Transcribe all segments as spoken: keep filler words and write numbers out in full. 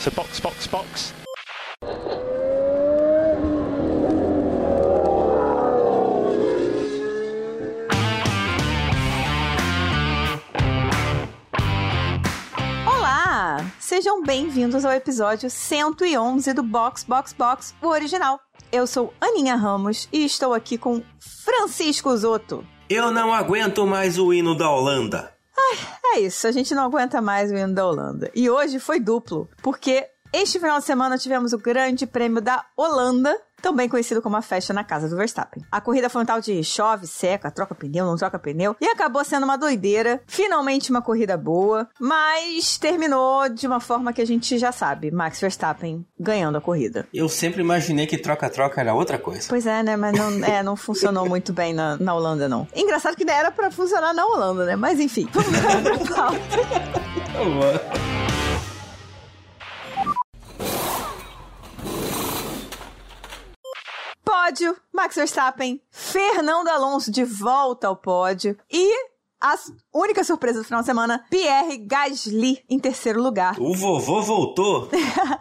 So box, box, box. Olá! Sejam bem-vindos ao episódio cento e onze do Box, Box, Box, o original. Eu sou Aninha Ramos e estou aqui com Francisco Zotto. Eu não aguento mais o hino da Holanda. Ai, é isso, a gente não aguenta mais o hino da Holanda. E hoje foi duplo, porque este final de semana tivemos o Grande Prêmio da Holanda, também conhecido como a festa na casa do Verstappen. A corrida foi um tal de chove, seca, troca pneu, não troca pneu, e acabou sendo uma doideira, finalmente uma corrida boa, mas terminou de uma forma que a gente já sabe, Max Verstappen ganhando a corrida. Eu sempre imaginei que troca-troca era outra coisa. Pois é, né, mas não, é, não funcionou muito bem na, na Holanda, não. Engraçado que não era pra funcionar na Holanda, né, mas enfim, vamos pra pauta. Pódio, Max Verstappen, Fernando Alonso de volta ao pódio e a única surpresa do final de semana, Pierre Gasly em terceiro lugar. O vovô voltou!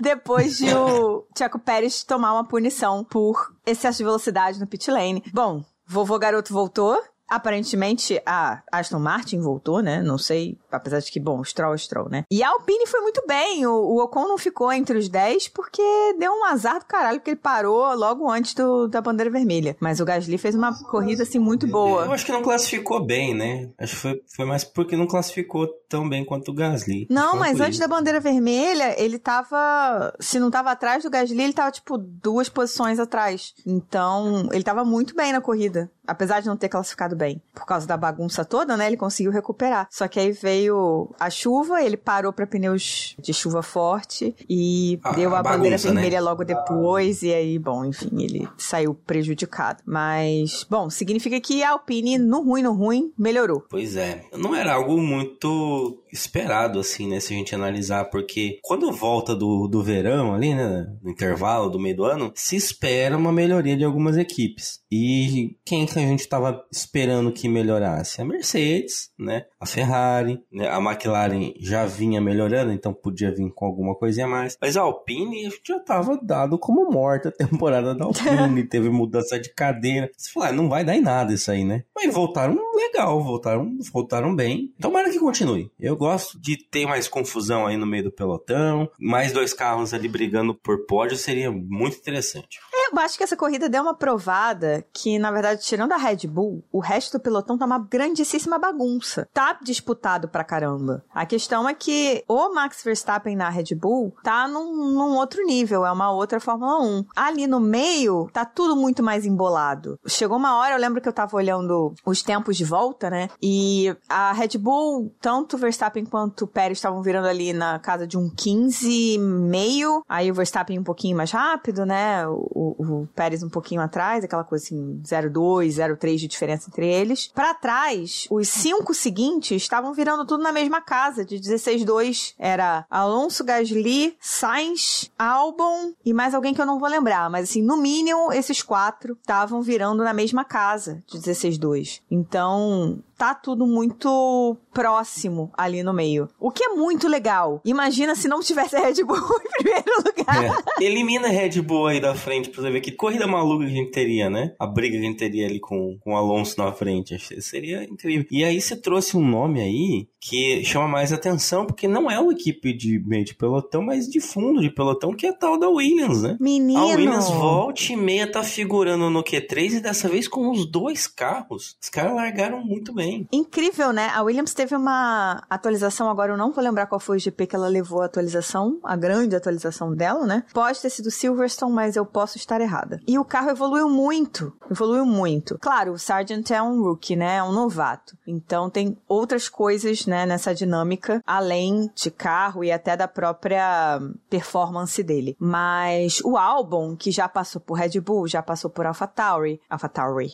Depois de o Checo Pérez tomar uma punição por excesso de velocidade no pit lane. Bom, vovô garoto voltou. Aparentemente, a Aston Martin voltou, né? Não sei, apesar de que, bom, Stroll é Stroll, né? E a Alpine foi muito bem. O, o Ocon não ficou entre os dez porque deu um azar do caralho, porque ele parou logo antes do, da bandeira vermelha. Mas o Gasly fez uma corrida, assim, muito boa. Eu acho que não classificou bem, né? Acho que foi, foi mais porque não classificou tão bem quanto o Gasly. Não, mas antes da bandeira vermelha, ele tava... Se não tava atrás do Gasly, ele tava, tipo, duas posições atrás. Então, ele tava muito bem na corrida. Apesar de não ter classificado bem por causa da bagunça toda, né? Ele conseguiu recuperar. Só que aí veio a chuva, ele parou pra pneus de chuva forte e ah, deu a, a bandeira bagunça, vermelha, né? Logo depois. E aí, bom, enfim, ele saiu prejudicado. Mas, bom, significa que a Alpine, no ruim, no ruim, melhorou. Pois é. Não era algo muito esperado, assim, né? Se a gente analisar, porque quando volta do, do verão ali, né? No intervalo do meio do ano, se espera uma melhoria de algumas equipes. E quem que a gente estava esperando que melhorasse? A Mercedes, né? A Ferrari, né? A McLaren já vinha melhorando, então podia vir com alguma coisinha a mais. Mas a Alpine já estava dado como morta a temporada da Alpine, teve mudança de cadeira. Você falou, ah, não vai dar em nada isso aí, né? Mas voltaram legal, voltaram, voltaram bem. Tomara que continue. Eu gosto de ter mais confusão aí no meio do pelotão, mais dois carros ali brigando por pódio seria muito interessante. Eu acho que essa corrida deu uma provada que, na verdade, tirando a Red Bull, o resto do pelotão tá uma grandíssima bagunça. Tá disputado pra caramba. A questão é que o Max Verstappen na Red Bull tá num, num outro nível, é uma outra Fórmula um. Ali no meio, tá tudo muito mais embolado. Chegou uma hora, eu lembro que eu tava olhando os tempos de volta, né? E a Red Bull, tanto o Verstappen quanto o Pérez estavam virando ali na casa de um quinze e meio. Aí o Verstappen um pouquinho mais rápido, né? O o Pérez um pouquinho atrás, aquela coisa assim, zero vírgula dois, zero vírgula três de diferença entre eles. Pra trás, os cinco seguintes estavam virando tudo na mesma casa, de dezesseis dois. Era Alonso, Gasly, Sainz, Albon e mais alguém que eu não vou lembrar, mas assim, no mínimo, esses quatro estavam virando na mesma casa, de dezesseis dois. Então... tá tudo muito próximo ali no meio. O que é muito legal. Imagina se não tivesse a Red Bull em primeiro lugar. É. Elimina a Red Bull aí da frente pra você ver que corrida maluca que a gente teria, né? A briga que a gente teria ali com, com o Alonso na frente. Seria incrível. E aí você trouxe um nome aí que chama mais atenção, porque não é uma equipe de meio de pelotão, mas de fundo de pelotão, que é a tal da Williams, né? Menino! A Williams volta e meia tá figurando no Q três e dessa vez com os dois carros. Os caras largaram muito bem. Incrível, né? A Williams teve uma atualização, agora eu não vou lembrar qual foi o G P que ela levou a atualização, a grande atualização dela, né? Pode ter sido Silverstone, mas eu posso estar errada. E o carro evoluiu muito, evoluiu muito. Claro, o Sargeant é um rookie, né? É um novato. Então tem outras coisas, né, nessa dinâmica, além de carro e até da própria performance dele. Mas o Albon, que já passou por Red Bull, já passou por AlphaTauri, AlphaTauri,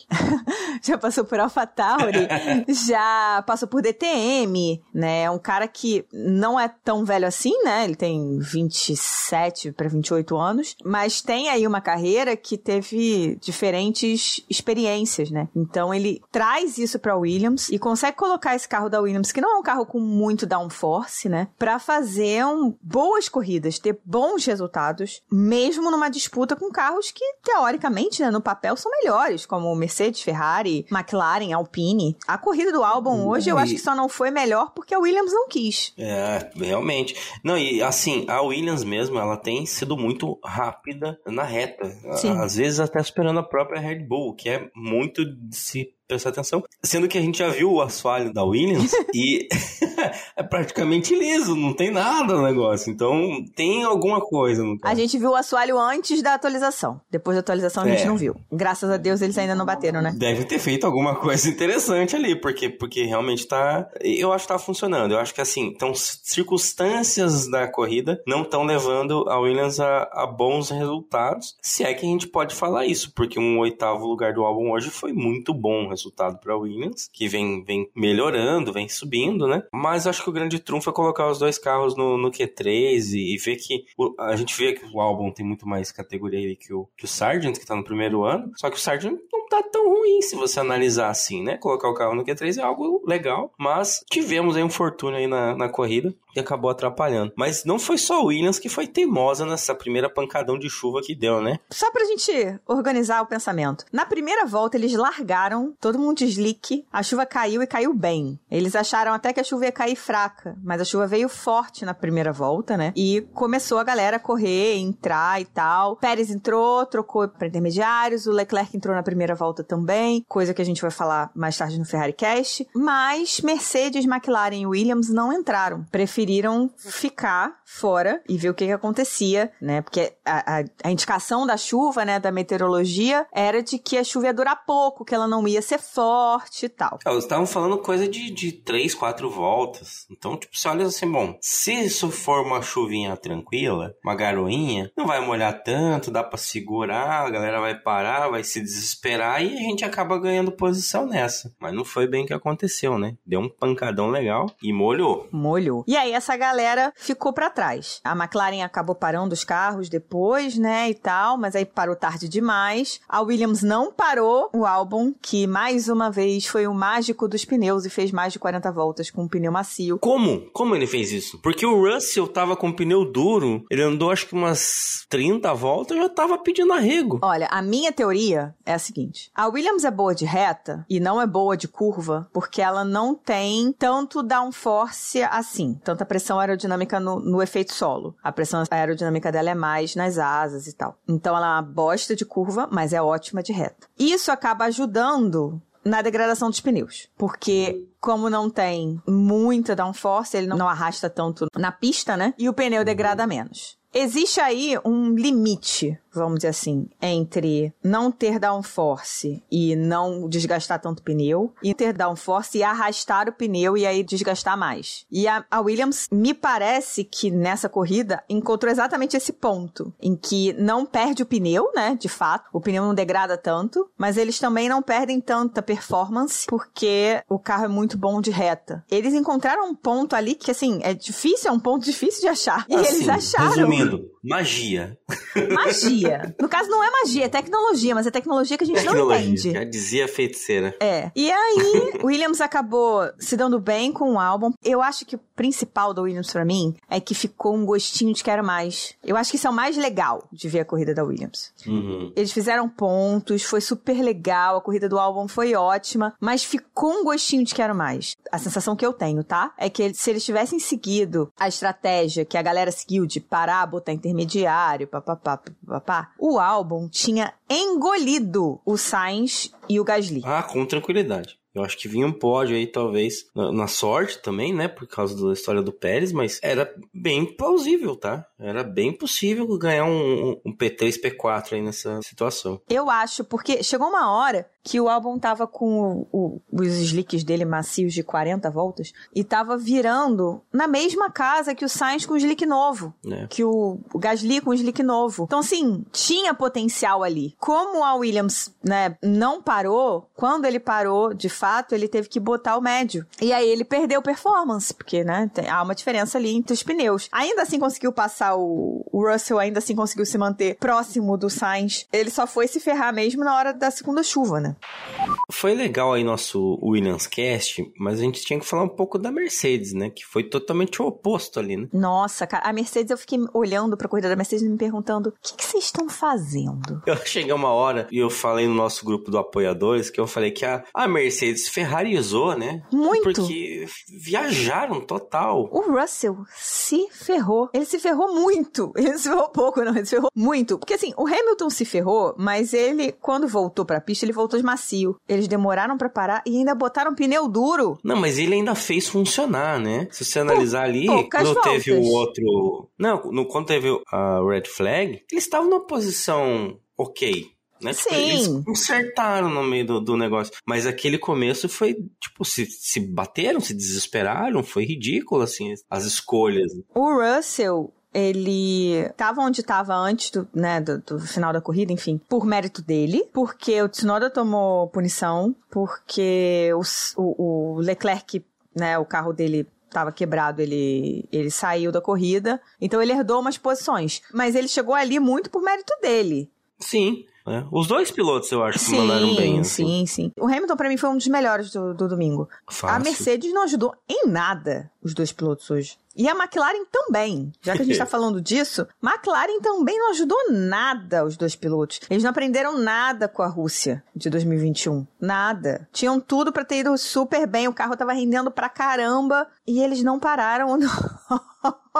já passou por AlphaTauri, já passou por D T M, M, né? É um cara que não é tão velho assim, né? Ele tem vinte e sete para vinte e oito anos, mas tem aí uma carreira que teve diferentes experiências, né? Então ele traz isso pra Williams e consegue colocar esse carro da Williams, que não é um carro com muito downforce, né? Pra fazer um, boas corridas, ter bons resultados, mesmo numa disputa com carros que, teoricamente, né, no papel são melhores, como Mercedes, Ferrari, McLaren, Alpine. A corrida do Albon hoje eu acho que só não foi melhor porque a Williams não quis. É, realmente. Não, e assim, a Williams mesmo, ela tem sido muito rápida na reta. Sim. Às vezes até superando a própria Red Bull, que é muito de se prestar atenção. Sendo que a gente já viu o assoalho da Williams e é praticamente liso, não tem nada no negócio. Então, tem alguma coisa. No a gente viu o assoalho antes da atualização. Depois da atualização, a é. gente não viu. Graças a Deus, eles ainda não bateram, né? Deve ter feito alguma coisa interessante ali, porque, porque realmente tá... Eu acho que tá funcionando. Eu acho que, assim, então, circunstâncias da corrida não estão levando a Williams a, a bons resultados, se é que a gente pode falar isso, porque um oitavo lugar do álbum hoje foi muito bom resultado para a Williams, que vem, vem melhorando, vem subindo, né? Mas acho que o grande trunfo é colocar os dois carros no, no Q três e, e ver que o, a gente vê que o Albon tem muito mais categoria aí que o, que o Sargeant, que tá no primeiro ano, só que o Sargeant não tá tão ruim se você analisar assim, né? Colocar o carro no Q três é algo legal, mas tivemos aí um fortuna aí na, na corrida que acabou atrapalhando. Mas não foi só o Williams que foi teimosa nessa primeira pancadão de chuva que deu, né? Só pra gente organizar o pensamento. Na primeira volta eles largaram, todo mundo de slick, a chuva caiu e caiu bem. Eles acharam até que a chuva ia cair fraca, mas a chuva veio forte na primeira volta, né? E começou a galera a correr, entrar e tal. Pérez entrou, trocou pra intermediários, o Leclerc entrou na primeira volta também, coisa que a gente vai falar mais tarde no FerrariCast. Mas Mercedes, McLaren e Williams não entraram. Preferiram Preferiram ficar fora e ver o que, que acontecia, né? Porque a, a, a indicação da chuva, né, da meteorologia, era de que a chuva ia durar pouco, que ela não ia ser forte e tal. Eles estavam falando coisa de, de três, quatro voltas. Então, tipo, você olha assim, bom, se isso for uma chuvinha tranquila, uma garoinha, não vai molhar tanto, dá pra segurar, a galera vai parar, vai se desesperar e a gente acaba ganhando posição nessa. Mas não foi bem o que aconteceu, né? Deu um pancadão legal e molhou. Molhou. E aí essa galera ficou pra trás. A McLaren acabou parando os carros depois, né, e tal, mas aí parou tarde demais. A Williams não parou o Albon, que mais uma vez foi o mágico dos pneus e fez mais de quarenta voltas com um pneu macio. Como? Como ele fez isso? Porque o Russell tava com um pneu duro, ele andou acho que umas trinta voltas e já tava pedindo arrego. Olha, a minha teoria é a seguinte. A Williams é boa de reta e não é boa de curva, porque ela não tem tanto downforce assim, tanto a pressão aerodinâmica no, no efeito solo. A pressão aerodinâmica dela é mais nas asas e tal. Então ela é uma bosta de curva, mas é ótima de reta. Isso acaba ajudando na degradação dos pneus, porque como não tem muita downforce, ele não arrasta tanto na pista, né? E o pneu degrada menos. Existe aí um limite, vamos dizer assim, entre não ter downforce e não desgastar tanto pneu, e ter downforce e arrastar o pneu e aí desgastar mais. E a, a Williams, me parece que nessa corrida, encontrou exatamente esse ponto, em que não perde o pneu, né, de fato, o pneu não degrada tanto, mas eles também não perdem tanta performance, porque o carro é muito bom de reta. Eles encontraram um ponto ali que, assim, é difícil, é um ponto difícil de achar. E assim, eles acharam. Resumindo, magia. Magia. No caso, não é magia, é tecnologia, mas é tecnologia que a gente tecnologia, não entende. Já dizia feiticeira. É. E aí, o Williams acabou se dando bem com o álbum. Eu acho que o principal da Williams pra mim é que ficou um gostinho de quero mais. Eu acho que isso é o mais legal de ver a corrida da Williams. Uhum. Eles fizeram pontos, foi super legal, a corrida do álbum foi ótima, mas ficou um gostinho de quero mais. A sensação que eu tenho, tá? É que se eles tivessem seguido a estratégia que a galera seguiu de parar, botar intermediário, papapá, papapá, o Albon tinha engolido o Sainz e o Gasly. Ah, com tranquilidade. Eu acho que vinha um pódio aí, talvez, na, na sorte também, né, por causa da história do Pérez, mas era bem plausível, tá? Era bem possível ganhar um, um P três, P quatro aí nessa situação. Eu acho, porque chegou uma hora que o Albon tava com o, o, os slicks dele macios de quarenta voltas e tava virando na mesma casa que o Sainz com o slick novo, é. que o, o Gasly com o slick novo. Então, assim, tinha potencial ali. Como a Williams, né, não parou, quando ele parou, de fato, ele teve que botar o médio. E aí ele perdeu performance, porque, né, tem, há uma diferença ali entre os pneus. Ainda assim conseguiu passar o Russell, ainda assim conseguiu se manter próximo do Sainz. Ele só foi se ferrar mesmo na hora da segunda chuva, né? Foi legal aí nosso Williams Cast, mas a gente tinha que falar um pouco da Mercedes, né? Que foi totalmente o oposto ali, né? Nossa, cara, a Mercedes, eu fiquei olhando pra corrida da Mercedes e me perguntando, o que que vocês estão fazendo? Eu cheguei uma hora e eu falei no nosso grupo do apoiadores que eu falei que a, a Mercedes ferrarizou, né? Muito! Porque viajaram total. O Russell se ferrou. Ele se ferrou muito. Muito! Ele se ferrou pouco, não. Ele se ferrou muito. Porque, assim, o Hamilton se ferrou, mas ele, quando voltou pra pista, ele voltou de macio. Eles demoraram pra parar e ainda botaram pneu duro. Não, mas ele ainda fez funcionar, né? Se você analisar ali, quando teve o outro... Não, no, quando teve a Red Flag, eles estavam numa posição ok, né? Sim. Tipo, eles consertaram no meio do, do negócio. Mas aquele começo foi, tipo, se, se bateram, se desesperaram, foi ridículo, assim, as escolhas. O Russell... Ele estava onde estava antes do, né, do, do final da corrida, enfim, por mérito dele, porque o Tsunoda tomou punição, porque o, o, o Leclerc, né, o carro dele estava quebrado, ele, ele saiu da corrida, então ele herdou umas posições, mas ele chegou ali muito por mérito dele. Sim. É. Os dois pilotos, eu acho, que sim, mandaram bem. Assim. Sim, sim. O Hamilton, pra mim, foi um dos melhores do, do domingo. Fácil. A Mercedes não ajudou em nada os dois pilotos hoje. E a McLaren também. Já que a gente tá falando disso, McLaren também não ajudou nada os dois pilotos. Eles não aprenderam nada com a Rússia de dois mil e vinte e um. Nada. Tinham tudo pra ter ido super bem. O carro tava rendendo pra caramba. E eles não pararam, não.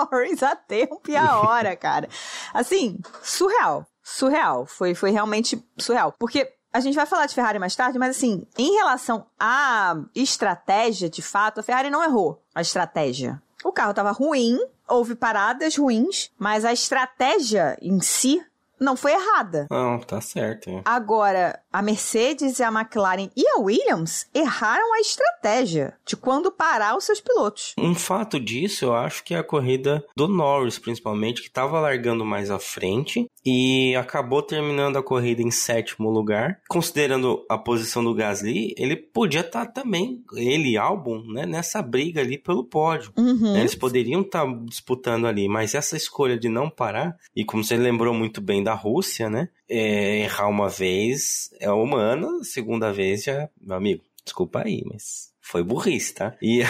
A tempo e a hora, cara. Assim, surreal. Surreal, foi, foi realmente surreal, porque a gente vai falar de Ferrari mais tarde, mas assim, em relação à estratégia, de fato, a Ferrari não errou a estratégia. O carro estava ruim, houve paradas ruins, mas a estratégia em si não foi errada. Não, tá certo. Agora, a Mercedes, a McLaren e a Williams erraram a estratégia de quando parar os seus pilotos. Um fato disso, eu acho que é a corrida do Norris, principalmente, que estava largando mais à frente e acabou terminando a corrida em sétimo lugar. Considerando a posição do Gasly, ele podia estar tá também, ele e Albon, né, nessa briga ali pelo pódio. Uhum. Né, eles poderiam estar tá disputando ali, mas essa escolha de não parar, e como você lembrou muito bem da da Rússia, né? É, errar uma vez é humano, segunda vez já... Meu amigo, desculpa aí, mas... Foi burrice, tá? E...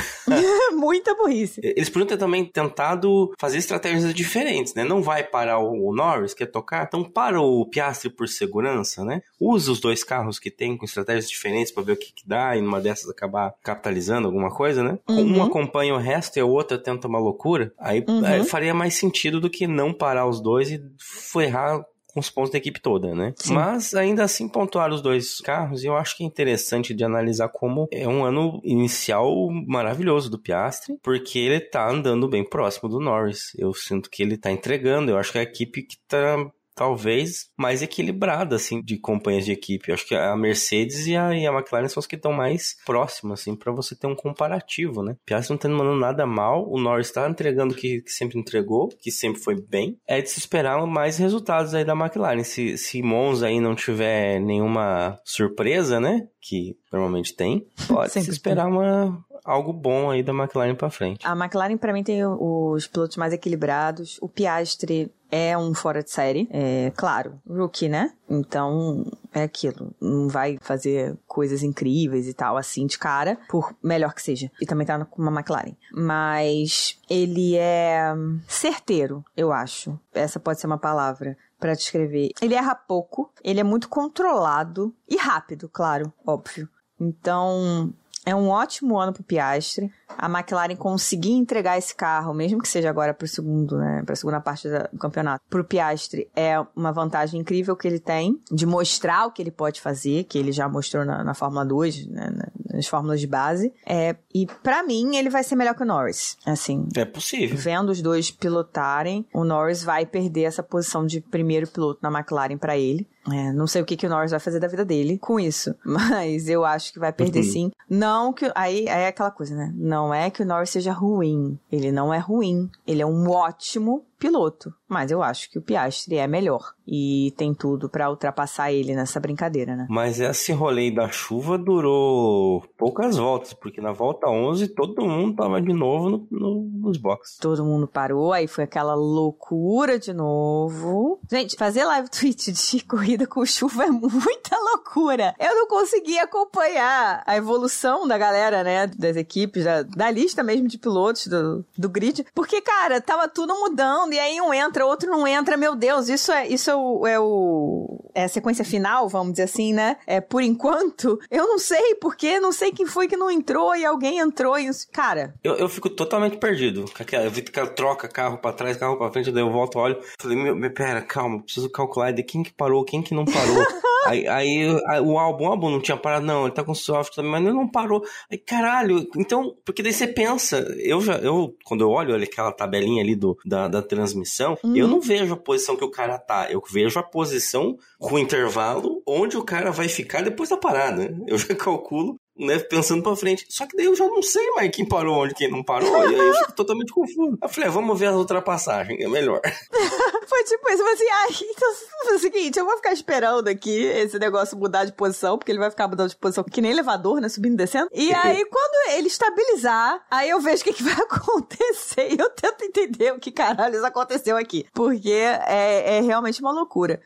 Muita burrice. Eles podiam ter também tentado fazer estratégias diferentes, né? Não vai parar o Norris, quer tocar? Então para o Piastri por segurança, né? Usa os dois carros que tem com estratégias diferentes pra ver o que, que dá e numa dessas acabar capitalizando alguma coisa, né? Uhum. Um acompanha o resto e a outra tenta uma loucura. Aí, uhum. aí faria mais sentido do que não parar os dois e ferrar com os pontos da equipe toda, né? Sim. Mas, ainda assim, pontuaram os dois carros e eu acho que é interessante de analisar como é um ano inicial maravilhoso do Piastri, porque ele tá andando bem próximo do Norris. Eu sinto que ele tá entregando, eu acho que é a equipe que tá... talvez mais equilibrada, assim, de companhias de equipe. Eu acho que a Mercedes e a, e a McLaren são as que estão mais próximas, assim, pra você ter um comparativo, né? O Piastri não tá mandando nada mal, o Norris tá entregando o que, que sempre entregou, que sempre foi bem. É de se esperar mais resultados aí da McLaren. Se, se Monza aí não tiver nenhuma surpresa, né? Que normalmente tem, pode se esperar uma... algo bom aí da McLaren pra frente. A McLaren, pra mim, tem os pilotos mais equilibrados. O Piastri é um fora de série. É, claro, rookie, né? Então, é aquilo. Não vai fazer coisas incríveis e tal, assim, de cara. Por melhor que seja. E também tá com uma McLaren. Mas ele é certeiro, eu acho. Essa pode ser uma palavra pra descrever. Ele erra pouco. Ele é muito controlado. E rápido, claro. Óbvio. Então... é um ótimo ano pro Piastri. A McLaren conseguir entregar esse carro, mesmo que seja agora pro segundo, né, pra segunda parte do campeonato, pro Piastri é uma vantagem incrível que ele tem de mostrar o que ele pode fazer, que ele já mostrou na, na Fórmula dois, né, na, nas fórmulas de base. É, e pra mim, ele vai ser melhor que o Norris. Assim, é possível. Vendo os dois pilotarem, o Norris vai perder essa posição de primeiro piloto na McLaren pra ele. É, não sei o que, que o Norris vai fazer da vida dele com isso, mas eu acho que vai perder sim. Não que... Aí, aí é aquela coisa, né? Não é que o Norris seja ruim. Ele não é ruim. Ele é um ótimo piloto. Mas eu acho que o Piastri é melhor. E tem tudo pra ultrapassar ele nessa brincadeira, né? Mas esse rolê da chuva durou poucas voltas, porque na volta onze todo mundo tava de novo no, no, nos boxes. Todo mundo parou, aí foi aquela loucura de novo. Gente, fazer live tweet de corrida com chuva é muita loucura. Eu não consegui acompanhar a evolução da galera, né? Das equipes, da, da lista mesmo de pilotos do, do grid. Porque, cara, tava tudo mudando, e aí um entra, outro não entra, meu Deus, isso é, isso é o, é o é a sequência final, vamos dizer assim, né? É, por enquanto, eu não sei porquê, não sei quem foi que não entrou e alguém entrou e... Cara... Eu, eu fico totalmente perdido. Eu vi que ela troca carro pra trás, carro pra frente, daí eu volto, olho, falei, meu, meu, pera, calma, preciso calcular de quem que parou, quem que não parou. Aí, aí, aí o álbum, o álbum não tinha parado, não, ele tá com soft também, mas ele não parou. Aí, caralho, então, porque daí você pensa, eu já, eu, quando eu olho aquela tabelinha ali do, da, da transmissão, hum. eu não vejo a posição que o cara tá, eu vejo a posição com o intervalo onde o cara vai ficar depois da parada, eu já calculo. Né, pensando pra frente, só que daí eu já não sei mais quem parou, onde quem não parou, e aí eu fico totalmente confuso. Eu falei, ah, vamos ver as ultrapassagens, é melhor. Foi tipo isso, mas assim, ah, então é o seguinte, eu vou ficar esperando aqui esse negócio mudar de posição, porque ele vai ficar mudando de posição que nem elevador, né, subindo e descendo, e aí quando ele estabilizar, aí eu vejo o que, que vai acontecer, e eu tento entender o que caralho aconteceu aqui, porque é, é realmente uma loucura.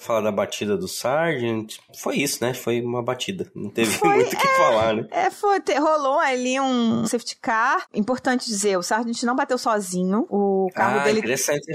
Falar da batida do Sargeant, foi isso, né? Foi uma batida. Não teve foi, muito o é, que falar, né? É, foi. Te, rolou ali um safety car. Importante dizer, o Sargeant não bateu sozinho. O carro ah, dele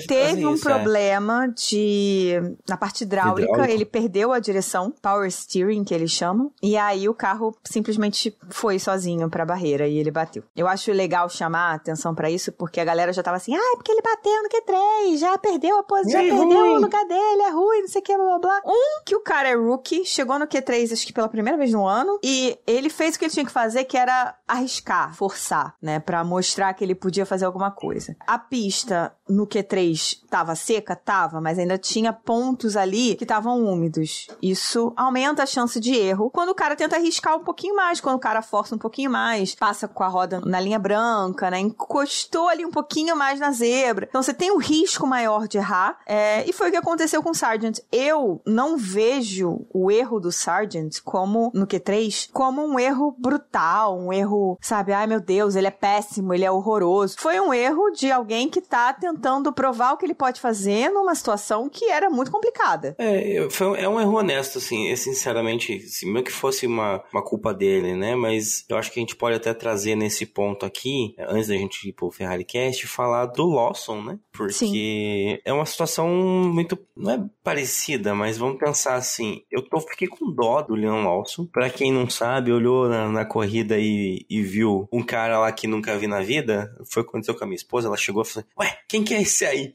teve um isso, problema é. de... Na parte hidráulica, hidráulica, ele perdeu a direção. Power steering, que eles chamam. E aí o carro simplesmente foi sozinho pra barreira e ele bateu. Eu acho legal chamar a atenção pra isso, porque a galera já tava assim, ah, é porque ele bateu no Q três, já perdeu a posição, já é perdeu ruim. O lugar dele, é ruim, não sei o que. Blá, blá, blá. Um, que o cara é rookie, chegou no Q três, acho que pela primeira vez no ano, e ele fez o que ele tinha que fazer, que era arriscar, forçar, né, pra mostrar que ele podia fazer alguma coisa. A pista no Q três tava seca? Tava, mas ainda tinha pontos ali que estavam úmidos. Isso aumenta a chance de erro quando o cara tenta arriscar um pouquinho mais, quando o cara força um pouquinho mais, passa com a roda na linha branca, né, encostou ali um pouquinho mais na zebra. Então você tem um risco maior de errar, é, e foi o que aconteceu com o Sargeant. Eu não vejo o erro do Sargeant como, no Q três, como um erro brutal, um erro, sabe, ai meu Deus, ele é péssimo, ele é horroroso. Foi um erro de alguém que tá tentando provar o que ele pode fazer numa situação que era muito complicada. É, foi, é um erro honesto, assim, é, sinceramente, assim, mesmo que fosse uma, uma culpa dele, né, mas eu acho que a gente pode até trazer nesse ponto aqui, antes da gente ir pro FerrariCast, falar do Lawson, né, porque Sim. é uma situação muito, não é parecida, mas vamos pensar assim, eu tô, fiquei com dó do Liam Lawson, pra quem não sabe, olhou na, na corrida e, e viu um cara lá que nunca vi na vida, foi o que aconteceu com a minha esposa, ela chegou e falou, ué, quem que é esse aí?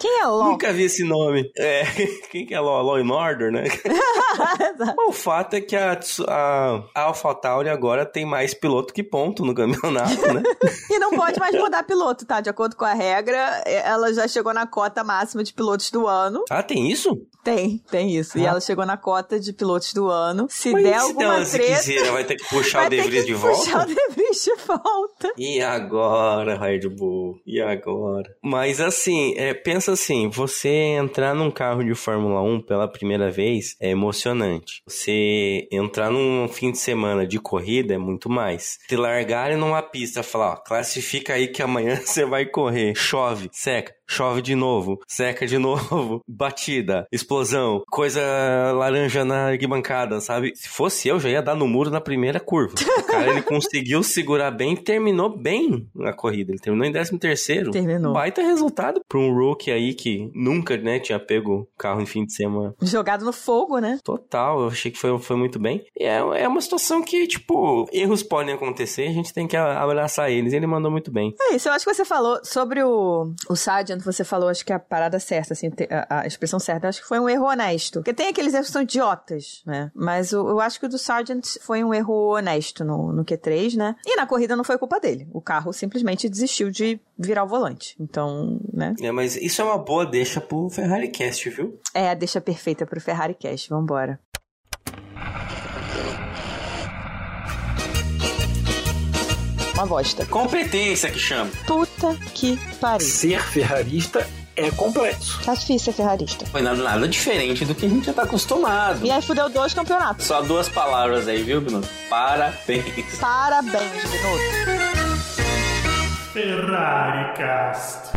Quem é Law? Nunca vi esse nome. É, quem que é Law? Law and Order, né? O fato é que a, a, a AlphaTauri agora tem mais piloto que ponto no campeonato, né? E não pode mais mudar piloto, tá? De acordo com a regra, ela já chegou na cota máxima de pilotos do ano. Ah, tem isso? Tem, tem isso. Ah. E ela chegou na cota de pilotos do ano. Se Mas der se alguma der treta... Quiser, vai ter que puxar o De Vries de volta? Vai puxar o De Vries de volta. E agora, Red Bull? E agora? Mas assim, é, pensa assim, você entrar num carro de Fórmula um pela primeira vez é emocionante. Você entrar num fim de semana de corrida é muito mais. Te largarem numa pista e falar, ó, classifica aí que amanhã você vai correr. Chove, seca. Chove de novo, seca de novo, batida, explosão, coisa laranja na arquibancada, sabe? Se fosse eu, já ia dar no muro na primeira curva. O cara, ele conseguiu segurar bem, terminou bem a corrida. Ele terminou em décimo terceiro. Terminou. Baita resultado para um rookie aí que nunca, né, tinha pego carro em fim de semana. Jogado no fogo, né? Total, eu achei que foi, foi muito bem. E é, é uma situação que, tipo, erros podem acontecer, a gente tem que abraçar eles. Ele mandou muito bem. É isso, eu acho que você falou sobre o, o Sargeant, você falou, acho que a parada certa, assim, a, a expressão certa, acho que foi um erro honesto. Porque tem aqueles erros que são idiotas, né? Mas o, eu acho que o do Sargeant foi um erro honesto no, no Q três, né? E na corrida não foi culpa dele. O carro simplesmente desistiu de virar o volante. Então, né? É, mas isso é uma boa deixa pro FerrariCast, viu? É, a deixa perfeita pro FerrariCast. Vambora. Uma bosta. Competência que chama. Puta que pariu. Ser ferrarista é complexo. Tá difícil ser ferrarista. Foi nada, nada diferente do que a gente já tá acostumado. E aí fudeu dois campeonatos. Só duas palavras aí, viu, Binotto? Parabéns. Parabéns, Binotto. FerrariCast.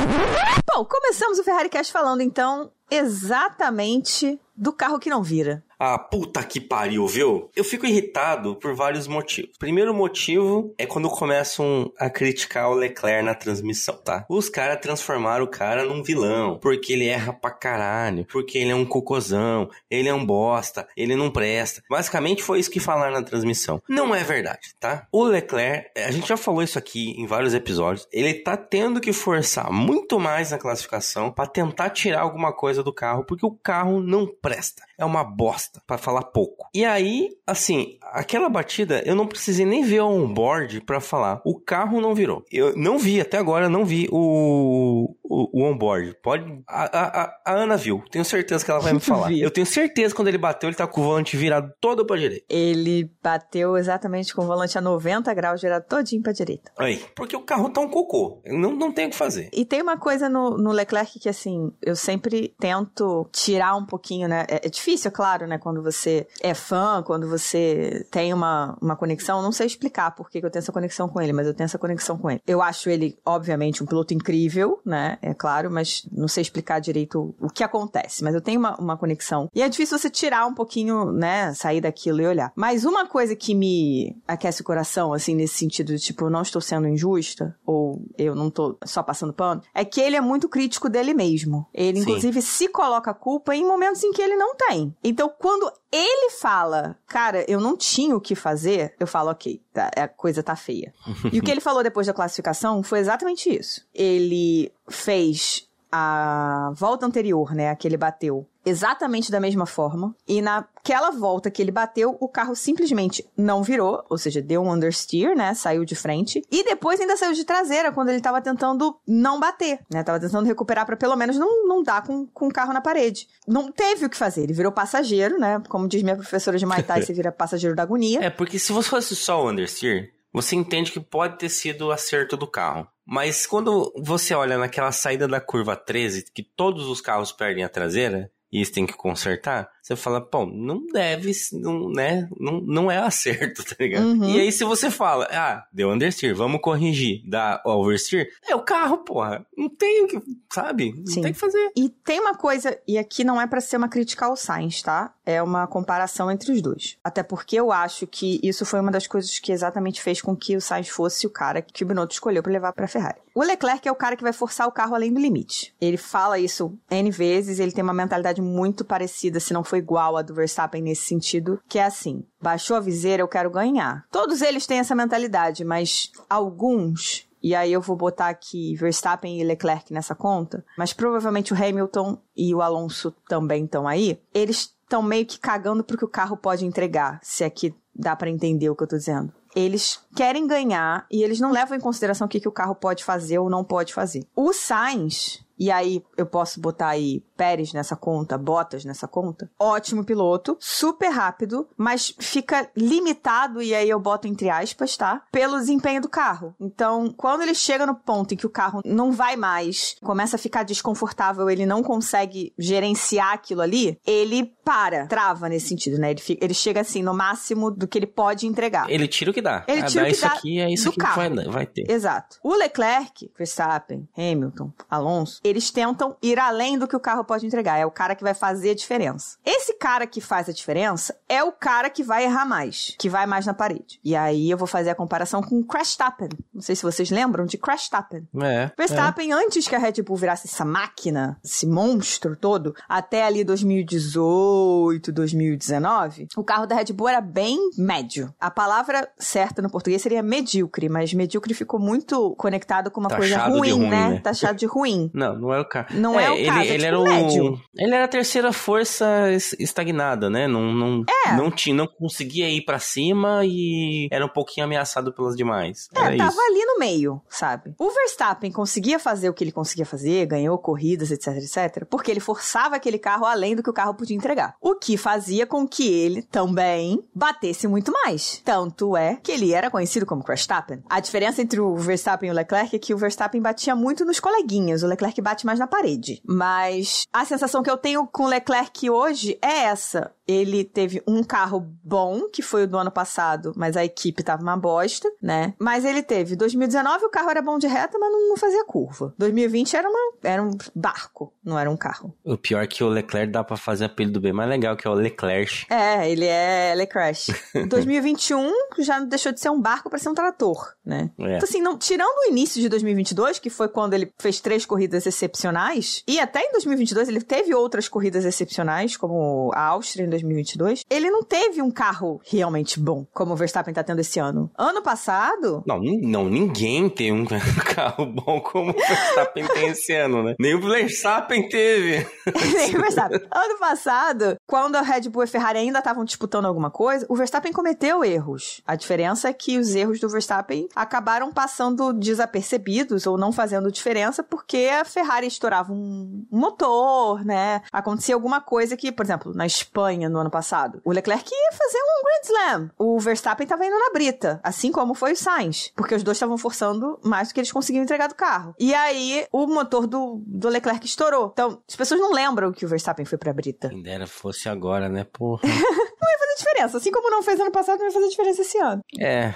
Bom, começamos o FerrariCast falando, então, exatamente do carro que não vira. Ah, puta que pariu, viu? Eu fico irritado por vários motivos. Primeiro motivo é quando começam a criticar o Leclerc na transmissão, tá? Os caras transformaram o cara num vilão, porque ele erra pra caralho, porque ele é um cocôzão, ele é um bosta, ele não presta. Basicamente foi isso que falaram na transmissão. Não é verdade, tá? O Leclerc, a gente já falou isso aqui em vários episódios, ele tá tendo que forçar muito mais na classificação pra tentar tirar alguma coisa do carro, porque o carro não presta. É uma bosta. Pra falar pouco. E aí, assim, aquela batida, eu não precisei nem ver o onboard pra falar. O carro não virou. Eu não vi, até agora, não vi o, o, o onboard. Pode... A, a, a Ana viu. Tenho certeza que ela vai me falar. Eu tenho certeza que quando ele bateu, ele tá com o volante virado todo pra direita. Ele bateu exatamente com o volante a noventa graus, virado todinho pra direita. Aí. Porque o carro tá um cocô. Não, não tem o que fazer. E tem uma coisa no, no Leclerc que, assim, eu sempre tento tirar um pouquinho, né? É, é difícil, claro, né? Quando você é fã, quando você tem uma, uma conexão, eu não sei explicar por que eu tenho essa conexão com ele, mas eu tenho essa conexão com ele. Eu acho ele, obviamente, um piloto incrível, né? É claro, mas não sei explicar direito o que acontece, mas eu tenho uma, uma conexão. E é difícil você tirar um pouquinho, né? Sair daquilo e olhar. Mas uma coisa que me aquece o coração, assim, nesse sentido de, tipo, eu não estou sendo injusta, ou eu não estou só passando pano, é que ele é muito crítico dele mesmo. Ele, Sim. inclusive, se coloca a culpa em momentos em que ele não tem. Então, quando Quando ele fala, cara, eu não tinha o que fazer, eu falo, ok, tá, a coisa tá feia. E o que ele falou depois da classificação foi exatamente isso. Ele fez a volta anterior, né, a que ele bateu, exatamente da mesma forma. E naquela volta que ele bateu, o carro simplesmente não virou, ou seja, deu um understeer, né, saiu de frente. E depois ainda saiu de traseira, quando ele tava tentando não bater, né, tava tentando recuperar pra pelo menos não, não dar com, com o carro na parede. Não teve o que fazer, ele virou passageiro, né, como diz minha professora de Muay Thai, você vira passageiro da agonia. É, porque se você fosse só o understeer, você entende que pode ter sido o acerto do carro. Mas quando você olha naquela saída da curva treze, que todos os carros perdem a traseira, e eles têm que consertar, você fala, pô, não deve, não, né? Não, não é acerto, tá ligado? Uhum. E aí se você fala, ah, deu understeer, vamos corrigir, dá oversteer, é o carro, porra. Não tem o que, sabe? Não Sim. tem o que fazer. E tem uma coisa, e aqui não é pra ser uma crítica ao Sainz, tá? É uma comparação entre os dois. Até porque eu acho que isso foi uma das coisas que exatamente fez com que o Sainz fosse o cara que o Binotto escolheu pra levar pra Ferrari. O Leclerc é o cara que vai forçar o carro além do limite. Ele fala isso N vezes, ele tem uma mentalidade muito parecida, se não for igual à do Verstappen nesse sentido, que é assim, baixou a viseira, eu quero ganhar. Todos eles têm essa mentalidade, mas alguns... E aí eu vou botar aqui Verstappen e Leclerc nessa conta, mas provavelmente o Hamilton e o Alonso também estão aí. Eles estão meio que cagando pro que o carro pode entregar, se é que dá pra entender o que eu tô dizendo. Eles querem ganhar e eles não levam em consideração o que, que o carro pode fazer ou não pode fazer. O Sainz... E aí, eu posso botar aí Pérez nessa conta, Bottas nessa conta. Ótimo piloto, super rápido, mas fica limitado, e aí eu boto entre aspas, tá? Pelo desempenho do carro. Então, quando ele chega no ponto em que o carro não vai mais, começa a ficar desconfortável, ele não consegue gerenciar aquilo ali, ele para, trava nesse sentido, né? Ele, fica, ele chega assim, no máximo do que ele pode entregar. Ele tira o que dá. Ele tira ah, dá o que isso dá aqui, é isso do que carro. Vai, vai ter. Exato. O Leclerc, Verstappen, Hamilton, Alonso... eles tentam ir além do que o carro pode entregar. É o cara que vai fazer a diferença. Esse cara que faz a diferença é o cara que vai errar mais, que vai mais na parede. E aí eu vou fazer a comparação com o Verstappen. Não sei se vocês lembram de Verstappen. É. Verstappen, é. antes que a Red Bull virasse essa máquina, esse monstro todo, até ali dois mil e dezoito, dois mil e dezenove, o carro da Red Bull era bem médio. A palavra certa no português seria medíocre, mas medíocre ficou muito conectado com uma Taxado coisa ruim, de ruim né? né? Taxado de ruim. Não, não era o carro. Não é, é o carro, ele, é ele tipo era o médio. Ele era a terceira força estagnada, né? Não, não, é. não, tinha, não conseguia ir pra cima e era um pouquinho ameaçado pelas demais. É, era tava isso. ali no meio, sabe? O Verstappen conseguia fazer o que ele conseguia fazer, ganhou corridas, etc, etc, porque ele forçava aquele carro além do que o carro podia entregar. O que fazia com que ele também batesse muito mais. Tanto é que ele era conhecido como Verstappen. A diferença entre o Verstappen e o Leclerc é que o Verstappen batia muito nos coleguinhas, o Leclerc bate mais na parede. Mas a sensação que eu tenho com o Leclerc hoje é essa. Ele teve um carro bom, que foi o do ano passado, mas a equipe tava uma bosta, né? Mas ele teve... dois mil e dezenove o carro era bom de reta, mas não fazia curva. dois mil e vinte era, uma, era um barco, não era um carro. O pior é que o Leclerc dá pra fazer apelido bem mais legal, que é o Leclerc. É, ele é Leclerc. dois mil e vinte e um já deixou de ser um barco pra ser um trator, né? É. Então assim, não, tirando o início de dois mil e vinte e dois, que foi quando ele fez três corridas excepcionais, e até em dois mil e vinte e dois ele teve outras corridas excepcionais, como a Áustria em dois mil e vinte e dois, ele não teve um carro realmente bom, como o Verstappen tá tendo esse ano. Ano passado... Não, não ninguém teve um carro bom como o Verstappen tem esse ano, né? Nem o Verstappen teve. Nem o Verstappen. Ano passado, quando a Red Bull e a Ferrari ainda estavam disputando alguma coisa, o Verstappen cometeu erros. A diferença é que os erros do Verstappen acabaram passando desapercebidos ou não fazendo diferença, porque a Ferrari estourava um motor, né? Acontecia alguma coisa que, por exemplo, na Espanha, no ano passado, o Leclerc ia fazer um Grand Slam. O Verstappen tava indo na brita, assim como foi o Sainz, porque os dois estavam forçando mais do que eles conseguiam entregar do carro. E aí, o motor do, do Leclerc estourou. Então, as pessoas não lembram que o Verstappen foi pra brita. Quem dera fosse agora, né, porra? Não ia fazer diferença. Assim como não fez ano passado, não ia fazer diferença esse ano. É.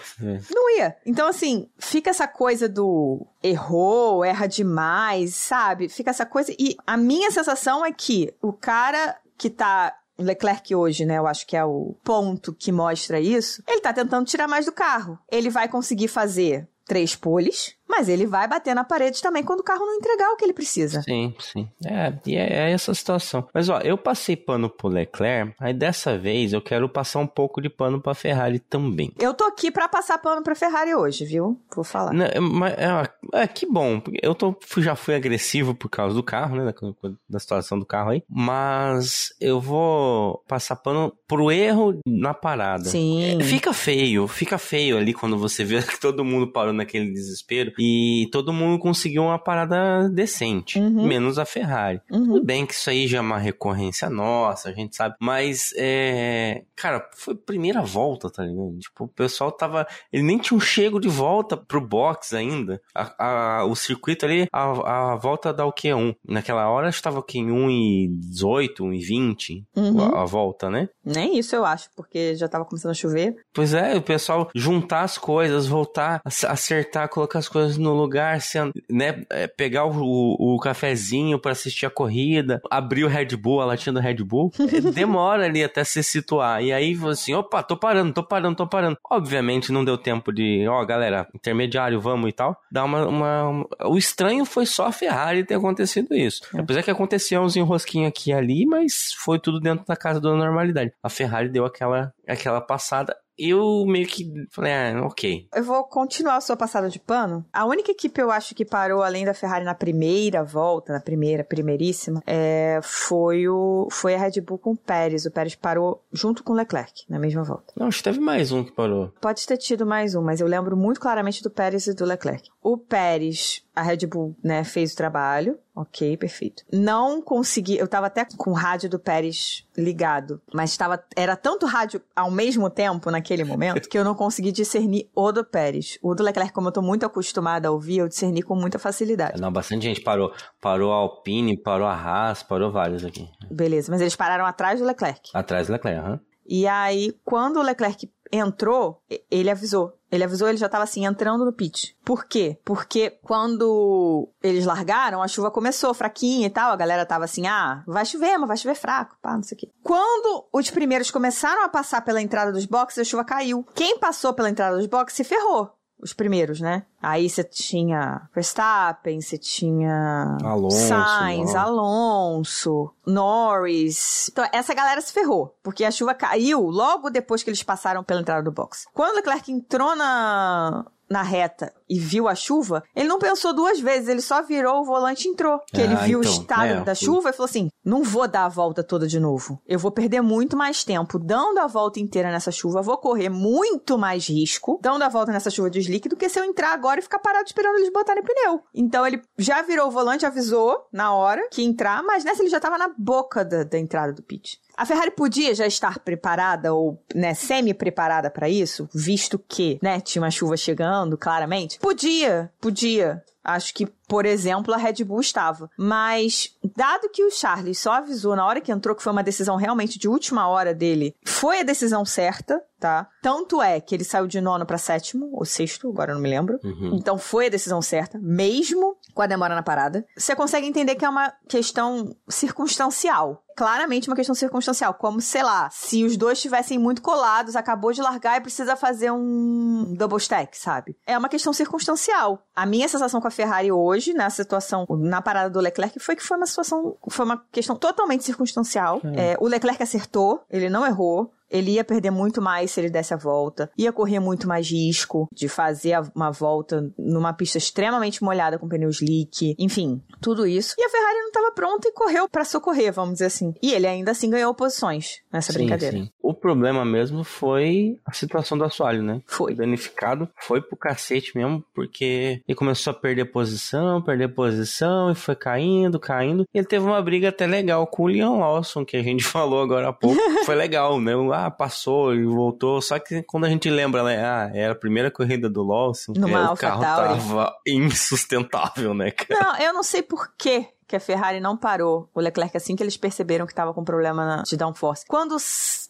Não ia. Então, assim, fica essa coisa do errou, erra demais, sabe? Fica essa coisa. E a minha sensação é que o cara que tá... Leclerc hoje, né, eu acho que é o ponto que mostra isso, ele tá tentando tirar mais do carro. Ele vai conseguir fazer três poles, mas ele vai bater na parede também quando o carro não entregar o que ele precisa. Sim, sim. É, e é, é essa situação. Mas, ó, eu passei pano pro Leclerc, aí dessa vez eu quero passar um pouco de pano pra Ferrari também. Eu tô aqui pra passar pano pra Ferrari hoje, viu? Vou falar. Não, mas, é, é, que bom. Eu tô, já fui agressivo por causa do carro, né? Da, da situação do carro aí. Mas eu vou passar pano pro erro na parada. Sim. É, fica feio. Fica feio ali quando você vê que todo mundo parou naquele desespero. E todo mundo conseguiu uma parada decente, uhum. menos a Ferrari. Uhum. Tudo bem que isso aí já é uma recorrência nossa, a gente sabe. Mas, é... cara, foi primeira volta, tá ligado? Tipo, o pessoal tava... Ele nem tinha um chego de volta pro box ainda. A, a, o circuito ali, a, a volta dá o quê? um. Naquela hora, estava o quê? um e dezoito, um e vinte, uhum. a, a volta, né? Nem isso, eu acho, porque já tava começando a chover. Pois é, o pessoal juntar as coisas, voltar, acertar, colocar as coisas no lugar, sendo, né, pegar o, o, o cafezinho pra assistir a corrida, abrir o Red Bull, a latinha do Red Bull, demora ali até se situar, e aí assim, opa, tô parando, tô parando, tô parando, obviamente não deu tempo de, ó, galera, intermediário, vamos e tal, dá uma, uma, uma... o estranho foi só a Ferrari ter acontecido isso, é. apesar que aconteceu uns enrosquinhos aqui e ali, mas foi tudo dentro da casa da normalidade, a Ferrari deu aquela, aquela passada. Eu meio que falei, ah, ok. Eu vou continuar a sua passada de pano. A única equipe eu acho que parou, além da Ferrari, na primeira volta, na primeira, primeiríssima, é, foi, o, foi a Red Bull com o Pérez. O Pérez parou junto com o Leclerc, na mesma volta. Não, acho que teve mais um que parou. Pode ter tido mais um, mas eu lembro muito claramente do Pérez e do Leclerc. O Pérez... A Red Bull, né, fez o trabalho. Ok, perfeito. Não consegui... Eu tava até com o rádio do Pérez ligado. Mas tava, era tanto rádio ao mesmo tempo, naquele momento, que eu não consegui discernir o do Pérez. O do Leclerc, como eu tô muito acostumada a ouvir, eu discerni com muita facilidade. Não, bastante gente parou. Parou a Alpine, parou a Haas, parou vários aqui. Beleza, mas eles pararam atrás do Leclerc. Atrás do Leclerc, aham. Uhum. E aí, quando o Leclerc entrou, ele avisou. Ele avisou, ele já estava assim, entrando no pit. Por quê? Porque quando eles largaram, a chuva começou fraquinha e tal, a galera tava assim, ah, vai chover, mas vai chover fraco, pá, não sei o quê. Quando os primeiros começaram a passar pela entrada dos boxes, a chuva caiu. Quem passou pela entrada dos boxes se ferrou. Os primeiros, né? Aí você tinha Verstappen, você tinha Alonso, Sainz, não. Alonso, Norris. Então, essa galera se ferrou, porque a chuva caiu logo depois que eles passaram pela entrada do box. Quando o Leclerc entrou na... na reta e viu a chuva, ele não pensou duas vezes, ele só virou o volante e entrou. Porque ah, ele viu então, o estado é, da chuva e falou assim, não vou dar a volta toda de novo. Eu vou perder muito mais tempo dando a volta inteira nessa chuva, vou correr muito mais risco dando a volta nessa chuva de slick do que se eu entrar agora e ficar parado esperando eles botarem pneu. Então ele já virou o volante, avisou na hora que entrar, mas nessa ele já estava na boca da, da entrada do pit. A Ferrari podia já estar preparada ou, né, semi-preparada para isso, visto que, né, tinha uma chuva chegando, claramente. Podia, podia. Acho que, por exemplo, a Red Bull estava. Mas, dado que o Charles só avisou na hora que entrou, que foi uma decisão realmente de última hora dele, foi a decisão certa, tá? Tanto é que ele saiu de nono para sétimo, ou sexto, agora eu não me lembro. Uhum. Então, foi a decisão certa, mesmo com a demora na parada. Você consegue entender que é uma questão circunstancial. Claramente uma questão circunstancial, como, sei lá, se os dois estivessem muito colados, acabou de largar e precisa fazer um double stack, sabe? É uma questão circunstancial. A minha sensação com a Ferrari hoje, na situação, na parada do Leclerc, foi que foi uma situação, foi uma questão totalmente circunstancial. É, o Leclerc acertou, ele não errou. Ele ia perder muito mais se ele desse a volta, ia correr muito mais risco de fazer uma volta numa pista extremamente molhada com pneu slick, enfim, tudo isso. E a Ferrari não estava pronta e correu para socorrer, vamos dizer assim. E ele ainda assim ganhou posições nessa sim, brincadeira. Sim. O problema mesmo foi a situação do assoalho, né? Foi. O danificado foi pro cacete mesmo, porque ele começou a perder posição, perder posição, e foi caindo, caindo. Ele teve uma briga até legal com o Liam Lawson, que a gente falou agora há pouco. Foi legal, né? Ah, passou e voltou. Só que quando a gente lembra, né? Ah, era a primeira corrida do Lawson. Numa AlphaTauri. O carro tava insustentável, né, cara? Não, eu não sei por quê que a Ferrari não parou o Leclerc assim que eles perceberam que estava com problema de downforce. Quando,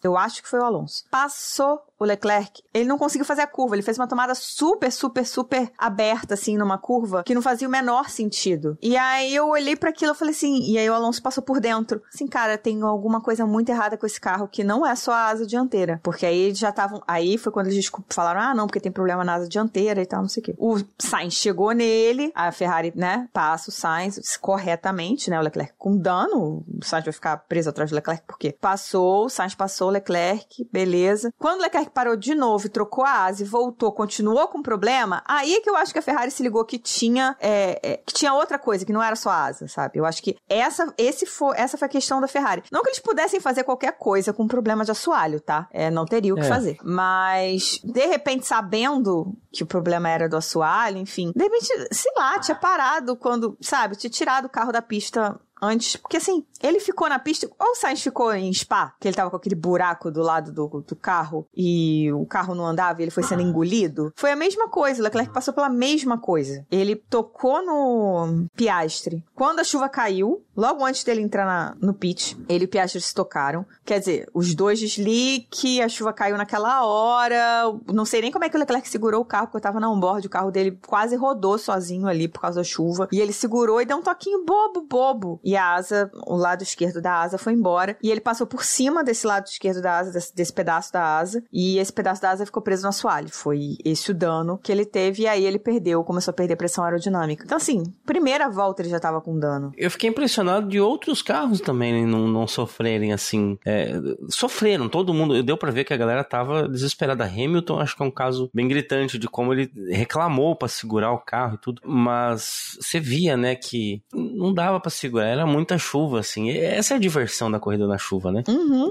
eu acho que foi o Alonso, passou o Leclerc, ele não conseguiu fazer a curva, ele fez uma tomada super, super, super aberta, assim, numa curva, que não fazia o menor sentido. E aí eu olhei pra aquilo e falei assim, e aí o Alonso passou por dentro. Assim, cara, tem alguma coisa muito errada com esse carro, que não é só a asa dianteira. Porque aí eles já estavam, aí foi quando eles falaram, ah, não, porque tem problema na asa dianteira e tal, não sei o quê. O Sainz chegou nele, a Ferrari, né, passa o Sainz corretamente, né, o Leclerc com dano, o Sainz vai ficar preso atrás do Leclerc, por quê? Passou, o Sainz passou o Leclerc, beleza. Quando o Leclerc que parou de novo e trocou a asa e voltou, continuou com problema, aí é que eu acho que a Ferrari se ligou que tinha é, é, que tinha outra coisa, que não era só a asa, sabe? Eu acho que essa, esse for, essa foi a questão da Ferrari. Não que eles pudessem fazer qualquer coisa com problema de assoalho, tá? É, não teria o que é. fazer. Mas, de repente, sabendo que o problema era do assoalho, enfim, de repente, sei lá, tinha parado quando, sabe, tinha tirado o carro da pista antes, porque assim, ele ficou na pista, ou o Sainz ficou em Spa, que ele tava com aquele buraco do lado do, do carro e o carro não andava e ele foi sendo engolido. Foi a mesma coisa, o Leclerc passou pela mesma coisa. Ele tocou no Piastri. Quando a chuva caiu, logo antes dele entrar na, no pit, ele e o Piastri se tocaram. Quer dizer, os dois de slick, a chuva caiu naquela hora, não sei nem como é que o Leclerc segurou o carro, porque eu tava na onboard, o carro dele quase rodou sozinho ali por causa da chuva, e ele segurou e deu um toquinho bobo, bobo. E a asa, o lado esquerdo da asa foi embora. E ele passou por cima desse lado esquerdo da asa, desse, desse pedaço da asa. E esse pedaço da asa ficou preso no assoalho. Foi esse o dano que ele teve. E aí ele perdeu, começou a perder pressão aerodinâmica. Então assim, primeira volta ele já tava com dano. Eu fiquei impressionado de outros carros também não, não sofrerem assim. É, sofreram, todo mundo. Deu pra ver que a galera tava desesperada. Hamilton, acho que é um caso bem gritante de como ele reclamou pra segurar o carro e tudo. Mas você via, né, que não dava pra segurar. Era muita chuva, assim. Essa é a diversão da corrida na chuva, né? Uhum.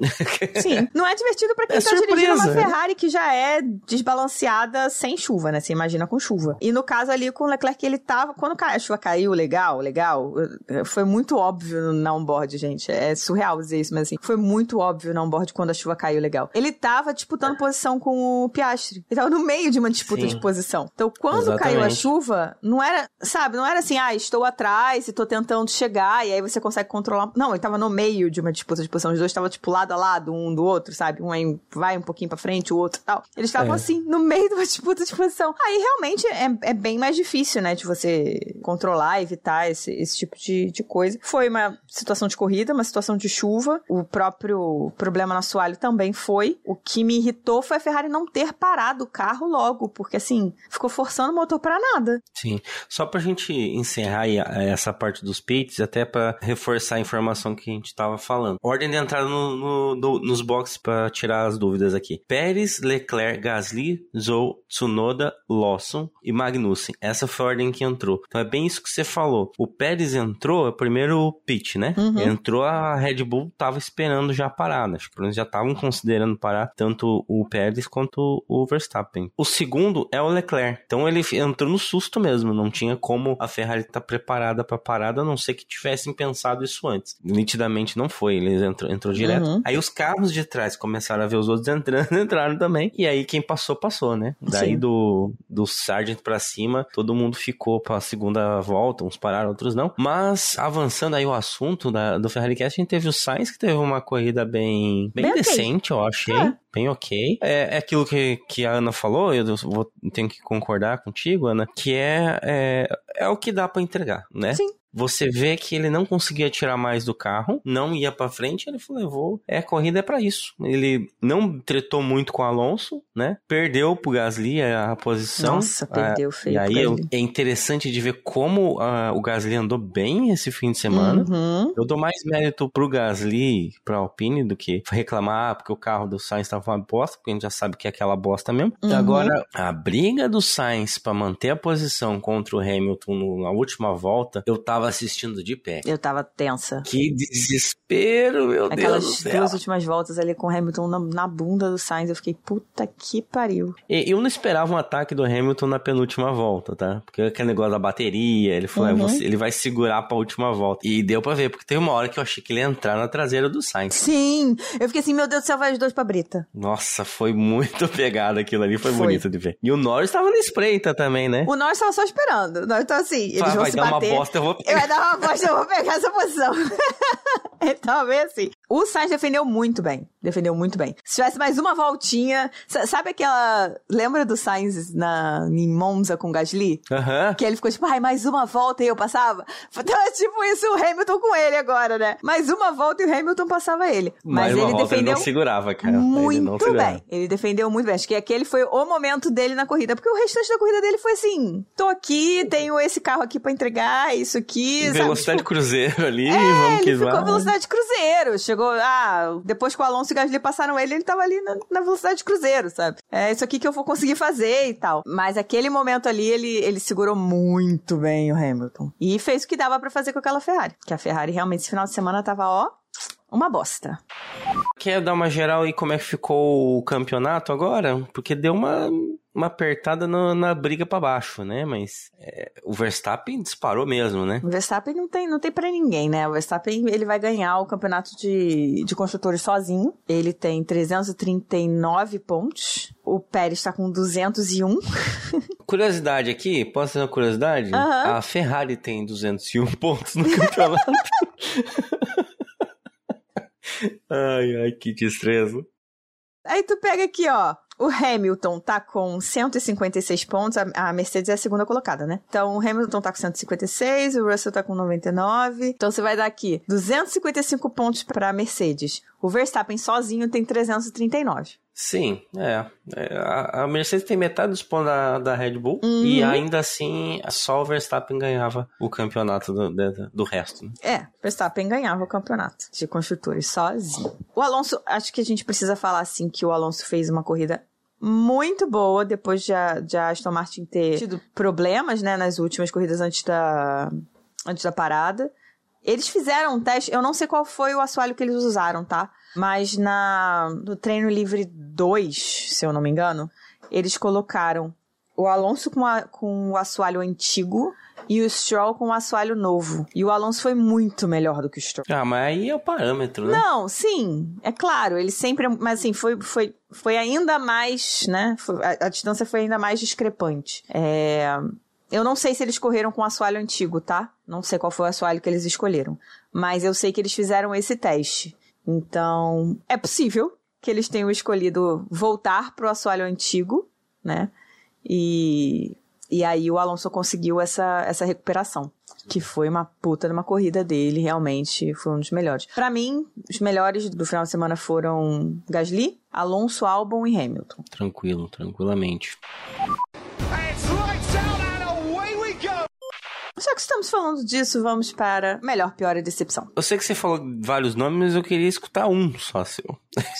Sim. Não é divertido pra quem é tá surpresa. Dirigindo uma Ferrari que já é desbalanceada sem chuva, né? Você imagina com chuva. E no caso ali com o Leclerc, ele tava... Quando a chuva caiu, legal, legal. Foi muito óbvio na onboard, gente. É surreal dizer isso, mas assim, foi muito óbvio na onboard quando a chuva caiu, legal. Ele tava disputando posição com o Piastri. Ele tava no meio de uma disputa sim. de posição. Então, quando Exatamente. Caiu a chuva, não era... Sabe? Não era assim, ah, estou atrás e tô tentando chegar e aí você consegue controlar... Não, ele tava no meio de uma disputa de posição. Os dois estavam, tipo, lado a lado, um do outro, sabe? Um vai um pouquinho pra frente, o outro tal. Eles estavam, é. assim, no meio de uma disputa de posição. Aí, realmente, é, é bem mais difícil, né? De você controlar, evitar esse, esse tipo de, de coisa. Foi uma situação de corrida, uma situação de chuva. O próprio problema no assoalho também foi. O que me irritou foi a Ferrari não ter parado o carro logo, porque, assim, ficou forçando o motor pra nada. Sim. Só pra gente encerrar aí essa parte dos pits, até pra reforçar a informação que a gente tava falando. Ordem de entrada no, no, no, nos boxes pra tirar as dúvidas aqui. Pérez, Leclerc, Gasly, Zhou, Tsunoda, Lawson e Magnussen. Essa foi a ordem que entrou. Então é bem isso que você falou. O Pérez entrou, é o primeiro pit, né? Uhum. Entrou, a Red Bull tava esperando já parar, né? Acho que já estavam considerando parar tanto o Pérez quanto o Verstappen. O segundo é o Leclerc. Então ele entrou no susto mesmo. Não tinha como a Ferrari tá preparada pra parada, a não ser que tivessem pensado isso antes. Nitidamente não foi. Eles entrou, entrou direto. Uhum. Aí os carros de trás começaram a ver os outros entrando, entraram também. E aí quem passou, passou, né? Daí Sim. do, do Sargeant pra cima, todo mundo ficou pra segunda volta. Uns pararam, outros não. Mas avançando aí o assunto da, do FerrariCast, a gente teve o Sainz, que teve uma corrida bem, bem, bem decente, okay. eu achei. É. Bem ok. É, é aquilo que, que a Ana falou, eu vou, tenho que concordar contigo, Ana, que é, é, é o que dá pra entregar, né? Sim. Você vê que ele não conseguia tirar mais do carro, não ia pra frente, ele falou, eu vou, é, a corrida é pra isso. Ele não tretou muito com o Alonso, né? Perdeu pro Gasly a posição. Nossa, perdeu feio. E aí eu, é interessante de ver como a, o Gasly andou bem esse fim de semana. Uhum. Eu dou mais mérito pro Gasly, pra Alpine, do que reclamar porque o carro do Sainz tava uma bosta, porque a gente já sabe que é aquela bosta mesmo. Uhum. Agora, a briga do Sainz pra manter a posição contra o Hamilton no, na última volta, eu tava assistindo de pé. Eu tava tensa. Que desespero, meu Aquelas Deus do céu. Aquelas duas últimas voltas ali com o Hamilton na, na bunda do Sainz, eu fiquei, puta que pariu. E, eu não esperava um ataque do Hamilton na penúltima volta, tá? Porque aquele negócio da bateria, ele falou, uhum. ele vai segurar pra última volta. E deu pra ver, porque teve uma hora que eu achei que ele ia entrar na traseira do Sainz. Sim! Eu fiquei assim, meu Deus do céu, vai os dois pra brita. Nossa, foi muito pegado aquilo ali, foi, foi bonito de ver. E o Norris tava na espreita também, né? O Norris tava só esperando. O Norris tava assim, eles ah, vão vai se dar bater. Uma bosta, eu vou... Vai dar uma aposta, eu vou pegar essa posição. Então, bem assim. O Sainz defendeu muito bem. Defendeu muito bem. Se tivesse mais uma voltinha... Sabe aquela... Lembra do Sainz na... em Monza com o Gasly? Uhum. Que ele ficou tipo, ai, mais uma volta e eu passava? Então é tipo isso, o Hamilton com ele agora, né? Mais uma volta e o Hamilton passava ele. Mas mais uma ele volta, defendeu ele não segurava, cara. Muito ele não segurava. Bem. Ele defendeu muito bem. Acho que aquele foi o momento dele na corrida. Porque o restante da corrida dele foi assim... Tô aqui, tenho esse carro aqui pra entregar, isso aqui... Velocidade de cruzeiro ali, é, vamos que vamos. Ficou velocidade de cruzeiro. Chegou, ah, depois que o Alonso e o Gasly passaram ele, ele tava ali na, na velocidade de cruzeiro, sabe? É isso aqui que eu vou conseguir fazer e tal. Mas aquele momento ali, ele, ele segurou muito bem o Hamilton. E fez o que dava pra fazer com aquela Ferrari. Que a Ferrari realmente, esse final de semana, tava, ó... uma bosta. Quer dar uma geral e como é que ficou o campeonato agora? Porque deu uma, uma apertada no, na briga pra baixo, né? Mas é, o Verstappen disparou mesmo, né? O Verstappen não tem, não tem pra ninguém, né? O Verstappen, ele vai ganhar o campeonato de, de construtores sozinho. Ele tem trezentos e trinta e nove pontos. O Pérez tá com duzentos e um. Curiosidade aqui, posso fazer uma curiosidade? Uhum. A Ferrari tem duzentos e um pontos no campeonato. Ai, ai, que destreza. Aí tu pega aqui, ó. O Hamilton tá com cento e cinquenta e seis pontos. A Mercedes é a segunda colocada, né? Então, o Hamilton tá com cento e cinquenta e seis, o Russell tá com noventa e nove. Então, você vai dar aqui duzentos e cinquenta e cinco pontos pra Mercedes. O Verstappen sozinho tem trezentos e trinta e nove. Sim, é. A Mercedes tem metade dos pontos da, da Red Bull. Uhum. E ainda assim, só o Verstappen ganhava o campeonato do, do, do resto, né? É, o Verstappen ganhava o campeonato de construtores sozinho. O Alonso, acho que a gente precisa falar assim, que o Alonso fez uma corrida muito boa, depois de a, de a Aston Martin ter tido problemas, né, nas últimas corridas antes da, antes da parada. Eles fizeram um teste, eu não sei qual foi o assoalho que eles usaram, tá? Mas na, no treino livre dois, se eu não me engano, eles colocaram o Alonso com, a, com o assoalho antigo e o Stroll com o assoalho novo. E o Alonso foi muito melhor do que o Stroll. Ah, mas aí é o parâmetro, né? Não, sim, é claro, ele sempre... Mas assim, foi... foi Foi ainda mais, né? A, a distância foi ainda mais discrepante. É, Eu não sei se eles correram com assoalho antigo, tá? Não sei qual foi o assoalho que eles escolheram. Mas eu sei que eles fizeram esse teste. Então, é possível que eles tenham escolhido voltar pro assoalho antigo, né? E, e aí o Alonso conseguiu essa, essa recuperação. Que foi uma puta numa corrida dele, realmente foi um dos melhores. Pra mim, os melhores do final de semana foram Gasly, Alonso, Albon e Hamilton. Tranquilo, tranquilamente. Já que estamos falando disso, vamos para melhor, pior e decepção. Eu sei que você falou vários nomes, mas eu queria escutar um só seu.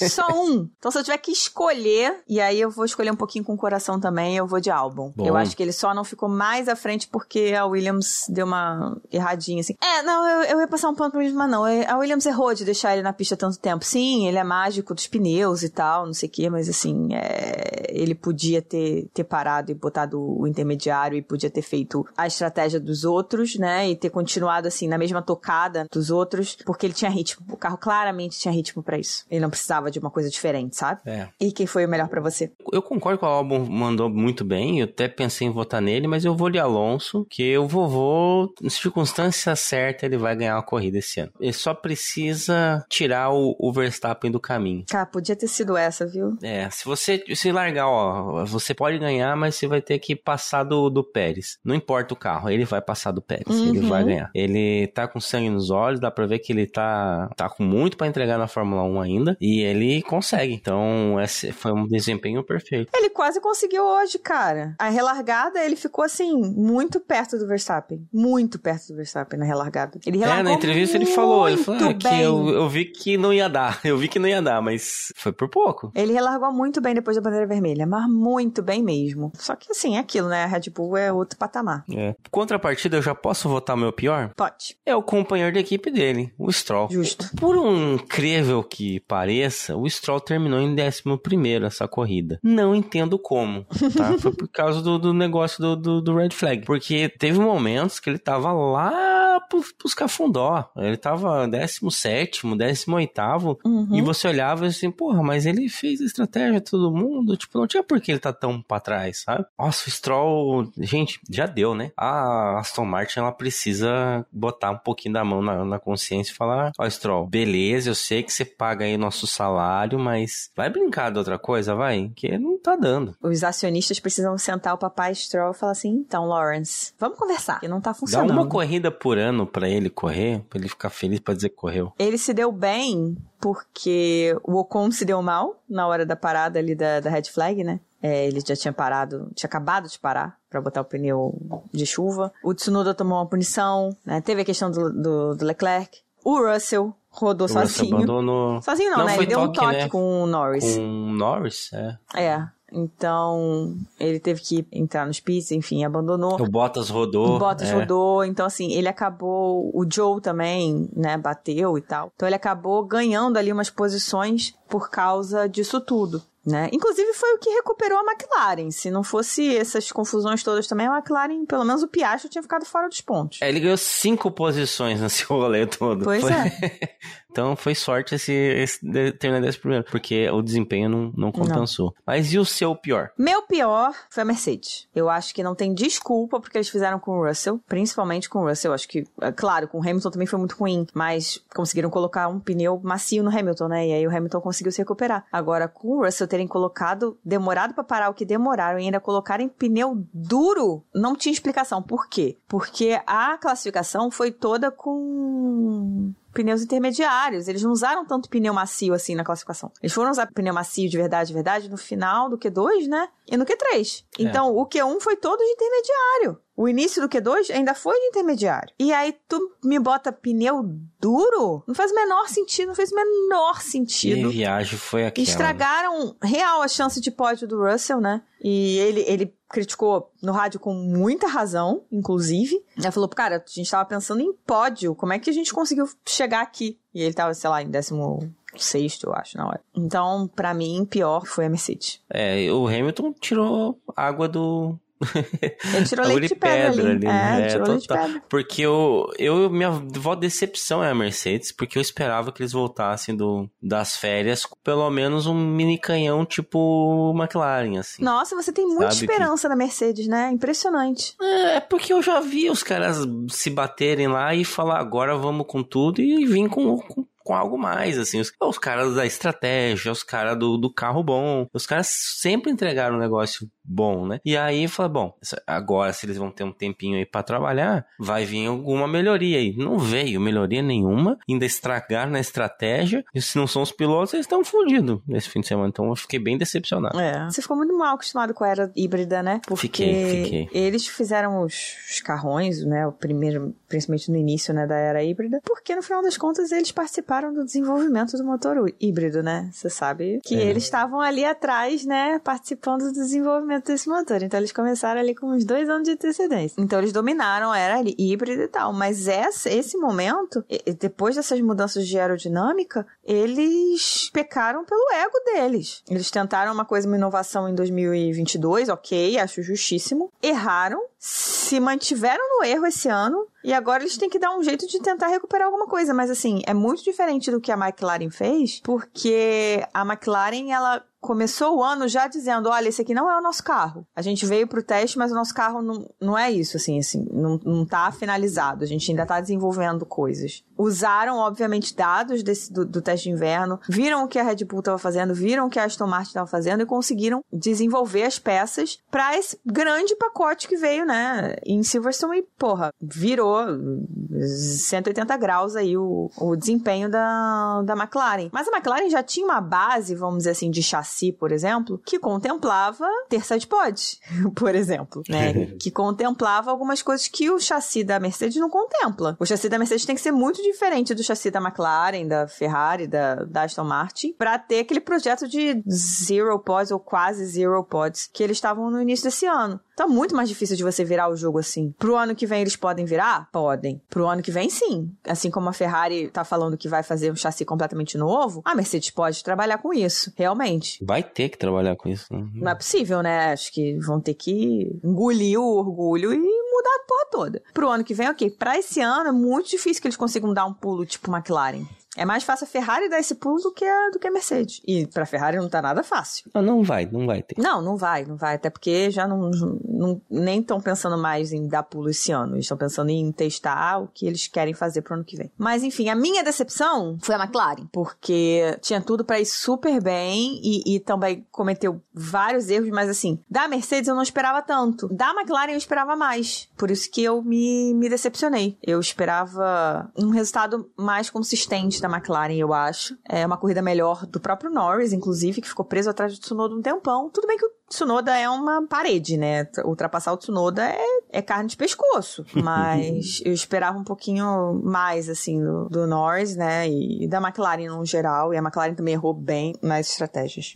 Só um? Então se eu tiver que escolher, e aí eu vou escolher um pouquinho com o coração também, eu vou de Albon. Bom. Eu acho que ele só não ficou mais à frente porque a Williams deu uma erradinha, assim. É, não, eu, eu ia passar um pano pra mim, mas não. A Williams errou de deixar ele na pista tanto tempo. Sim, ele é mágico dos pneus e tal, não sei o quê, mas assim, é... ele podia ter, ter parado e botado o intermediário e podia ter feito a estratégia dos outros, né, e ter continuado assim na mesma tocada dos outros, porque ele tinha ritmo, o carro claramente tinha ritmo pra isso, ele não precisava de uma coisa diferente, sabe? É. E quem foi o melhor pra você? Eu concordo que o Albon mandou muito bem, eu até pensei em votar nele, mas eu vou de Alonso, que o vovô, na circunstância certa, ele vai ganhar a corrida esse ano, ele só precisa tirar o, o Verstappen do caminho. Cara, podia ter sido essa, viu? É, se você se largar, ó, você pode ganhar, mas você vai ter que passar do, do Pérez, não importa o carro, ele vai passar passar do Pérez, uhum. Ele vai ganhar. Ele tá com sangue nos olhos, dá pra ver que ele tá, tá com muito pra entregar na Fórmula um ainda, e ele consegue. Então, esse foi um desempenho perfeito. Ele quase conseguiu hoje, cara. A relargada, ele ficou assim, muito perto do Verstappen. Muito perto do Verstappen na relargada. Ele relargou muito. É, na entrevista ele falou, ele falou ah, que eu, eu vi que não ia dar, eu vi que não ia dar, mas foi por pouco. Ele relargou muito bem depois da bandeira vermelha, mas muito bem mesmo. Só que assim, é aquilo, né? A Red Bull é outro patamar. É. Contrapartida, eu já posso votar o meu pior? Pode. É o companheiro de equipe dele, o Stroll. Justo. Por um incrível que pareça, o Stroll terminou em décimo primeiro essa corrida. Não entendo como, tá? Foi por causa do, do negócio do, do, do Red Flag. Porque teve momentos que ele tava lá pros, pros cafundó. Ele tava décimo sétimo, décimo oitavo, uhum. E você olhava assim, porra, mas ele fez a estratégia de todo mundo. Tipo, não tinha por que ele tá tão pra trás, sabe? Nossa, o Stroll, gente, já deu, né? Ah, a Aston Martin, ela precisa botar um pouquinho da mão na, na consciência e falar, ó, Stroll, beleza, eu sei que você paga aí nosso salário, mas vai brincar de outra coisa, vai, que não tá dando. Os acionistas precisam sentar o papai Stroll e falar assim, então, Lawrence, vamos conversar, que não tá funcionando. Dá uma corrida por ano pra ele correr, pra ele ficar feliz pra dizer que correu. Ele se deu bem porque o Ocon se deu mal na hora da parada ali da, da Red Flag, né? É, ele já tinha parado, tinha acabado de parar pra botar o pneu de chuva. O Tsunoda tomou uma punição, né? Teve a questão do, do, do Leclerc. O Russell rodou o sozinho. Russell abandonou... Sozinho não, não né? Ele deu toque, um toque, né? Com o Norris. Com o Norris, é. É. Então, ele teve que entrar nos pits, enfim, abandonou. O Bottas rodou. O Bottas é. rodou. Então, assim, ele acabou... O Zhou também, né, bateu e tal. Então, ele acabou ganhando ali umas posições por causa disso tudo, né? Inclusive, foi o que recuperou a McLaren. Se não fosse essas confusões todas também, a McLaren, pelo menos o Piastri, tinha ficado fora dos pontos. É, ele ganhou cinco posições nesse rolê todo. Pois foi... é. Então, foi sorte esse, esse terminar desse primeiro, porque o desempenho não, não compensou. Não. Mas e o seu pior? Meu pior foi a Mercedes. Eu acho que não tem desculpa porque eles fizeram com o Russell, principalmente com o Russell. Eu acho que, é claro, com o Hamilton também foi muito ruim, mas conseguiram colocar um pneu macio no Hamilton, né? E aí o Hamilton conseguiu se recuperar. Agora, com o Russell terem colocado, demorado pra parar o que demoraram e ainda colocarem pneu duro, não tinha explicação. Por quê? Porque a classificação foi toda com... pneus intermediários, eles não usaram tanto pneu macio assim na classificação. Eles foram usar pneu macio de verdade, de verdade, no final do Q dois, né? E no Q três. É. Então, o Q um foi todo de intermediário. O início do Q dois ainda foi de intermediário. E aí, tu me bota pneu duro? Não faz o menor sentido, não fez o menor sentido. Que viagem foi aquela? Estragaram real a chance de pódio do Russell, né? E ele, ele criticou no rádio com muita razão, inclusive. Ele falou, cara, a gente tava pensando em pódio, como é que a gente conseguiu chegar aqui? E ele tava, sei lá, em décimo... sexto, eu acho, na hora. Então, pra mim, pior foi a Mercedes. É, o Hamilton tirou água do... Ele tirou leite de pedra, pedra ali. ali. É, é, tirou leite de pedra. Porque eu, eu, minha vó decepção é a Mercedes, porque eu esperava que eles voltassem do, das férias com pelo menos um mini canhão tipo McLaren, assim. Nossa, você tem muita Sabe esperança que... na Mercedes, né? Impressionante. É, é porque eu já vi os caras se baterem lá e falar, agora vamos com tudo e vim com... com... com algo mais, assim, os, os caras da estratégia, os caras do, do carro bom, os caras sempre entregaram um negócio bom, né? E aí fala, bom, agora se eles vão ter um tempinho aí pra trabalhar, vai vir alguma melhoria aí. Não veio melhoria nenhuma, ainda estragaram na estratégia, e se não são os pilotos, eles estão fodidos nesse fim de semana, então eu fiquei bem decepcionado. É. Você ficou muito mal acostumado com a era híbrida, né? Porque fiquei, fiquei. eles fizeram os, os carrões, né, o primeiro, principalmente no início, né, da era híbrida, porque no final das contas eles participaram do desenvolvimento do motor híbrido, né? Você sabe que é. eles estavam ali atrás, né? Participando do desenvolvimento desse motor. Então, eles começaram ali com uns dois anos de antecedência. Então, eles dominaram a era híbrida e tal. Mas essa, esse momento, depois dessas mudanças de aerodinâmica, eles pecaram pelo ego deles. Eles tentaram uma coisa, uma inovação em dois mil e vinte e dois, ok, acho justíssimo. Erraram, se mantiveram no erro esse ano. E agora eles têm que dar um jeito de tentar recuperar alguma coisa. Mas, assim, é muito diferente do que a McLaren fez, porque a McLaren, ela... começou o ano já dizendo, olha, esse aqui não é o nosso carro. A gente veio pro teste, mas o nosso carro não, não é isso, assim, assim, não, não tá finalizado. A gente ainda tá desenvolvendo coisas. Usaram, obviamente, dados desse, do, do teste de inverno, viram o que a Red Bull tava fazendo, viram o que a Aston Martin tava fazendo e conseguiram desenvolver as peças pra esse grande pacote que veio, né, em Silverstone e, porra, virou cento e oitenta graus aí o, o desempenho da, da McLaren. Mas a McLaren já tinha uma base, vamos dizer assim, de chassi, por exemplo, que contemplava ter side pod, por exemplo, né? Que contemplava algumas coisas que o chassi da Mercedes não contempla. O chassi da Mercedes tem que ser muito diferente do chassi da McLaren, da Ferrari, da, da Aston Martin, para ter aquele projeto de zero pods ou quase zero pods que eles estavam no início desse ano. Tá muito mais difícil de você virar o jogo assim. Pro ano que vem eles podem virar? Podem. Pro ano que vem, sim. Assim como a Ferrari tá falando que vai fazer um chassi completamente novo, a Mercedes pode trabalhar com isso, realmente. Vai ter que trabalhar com isso, né? Não é possível, né? Acho que vão ter que engolir o orgulho e mudar a porra toda. Pro ano que vem, ok. Pra esse ano é muito difícil que eles consigam dar um pulo tipo McLaren. É mais fácil a Ferrari dar esse pulo do que a, do que a Mercedes. E pra Ferrari não tá nada fácil. Não, não vai, não vai ter. Não, não vai, não vai. Até porque já não, não, nem estão pensando mais em dar pulo esse ano. Eles estão pensando em testar o que eles querem fazer pro ano que vem. Mas enfim, a minha decepção foi a McLaren. Porque tinha tudo pra ir super bem e, e também cometeu vários erros. Mas assim, da Mercedes eu não esperava tanto. Da McLaren eu esperava mais. Por isso que eu me, me decepcionei. Eu esperava um resultado mais consistente da McLaren, eu acho. É uma corrida melhor do próprio Norris, inclusive, que ficou preso atrás do Tsunoda um tempão. Tudo bem que o Tsunoda é uma parede, né? Ultrapassar o Tsunoda é, é carne de pescoço. Mas eu esperava um pouquinho mais, assim, do, do Norris, né? E, e da McLaren no geral. E a McLaren também errou bem nas estratégias.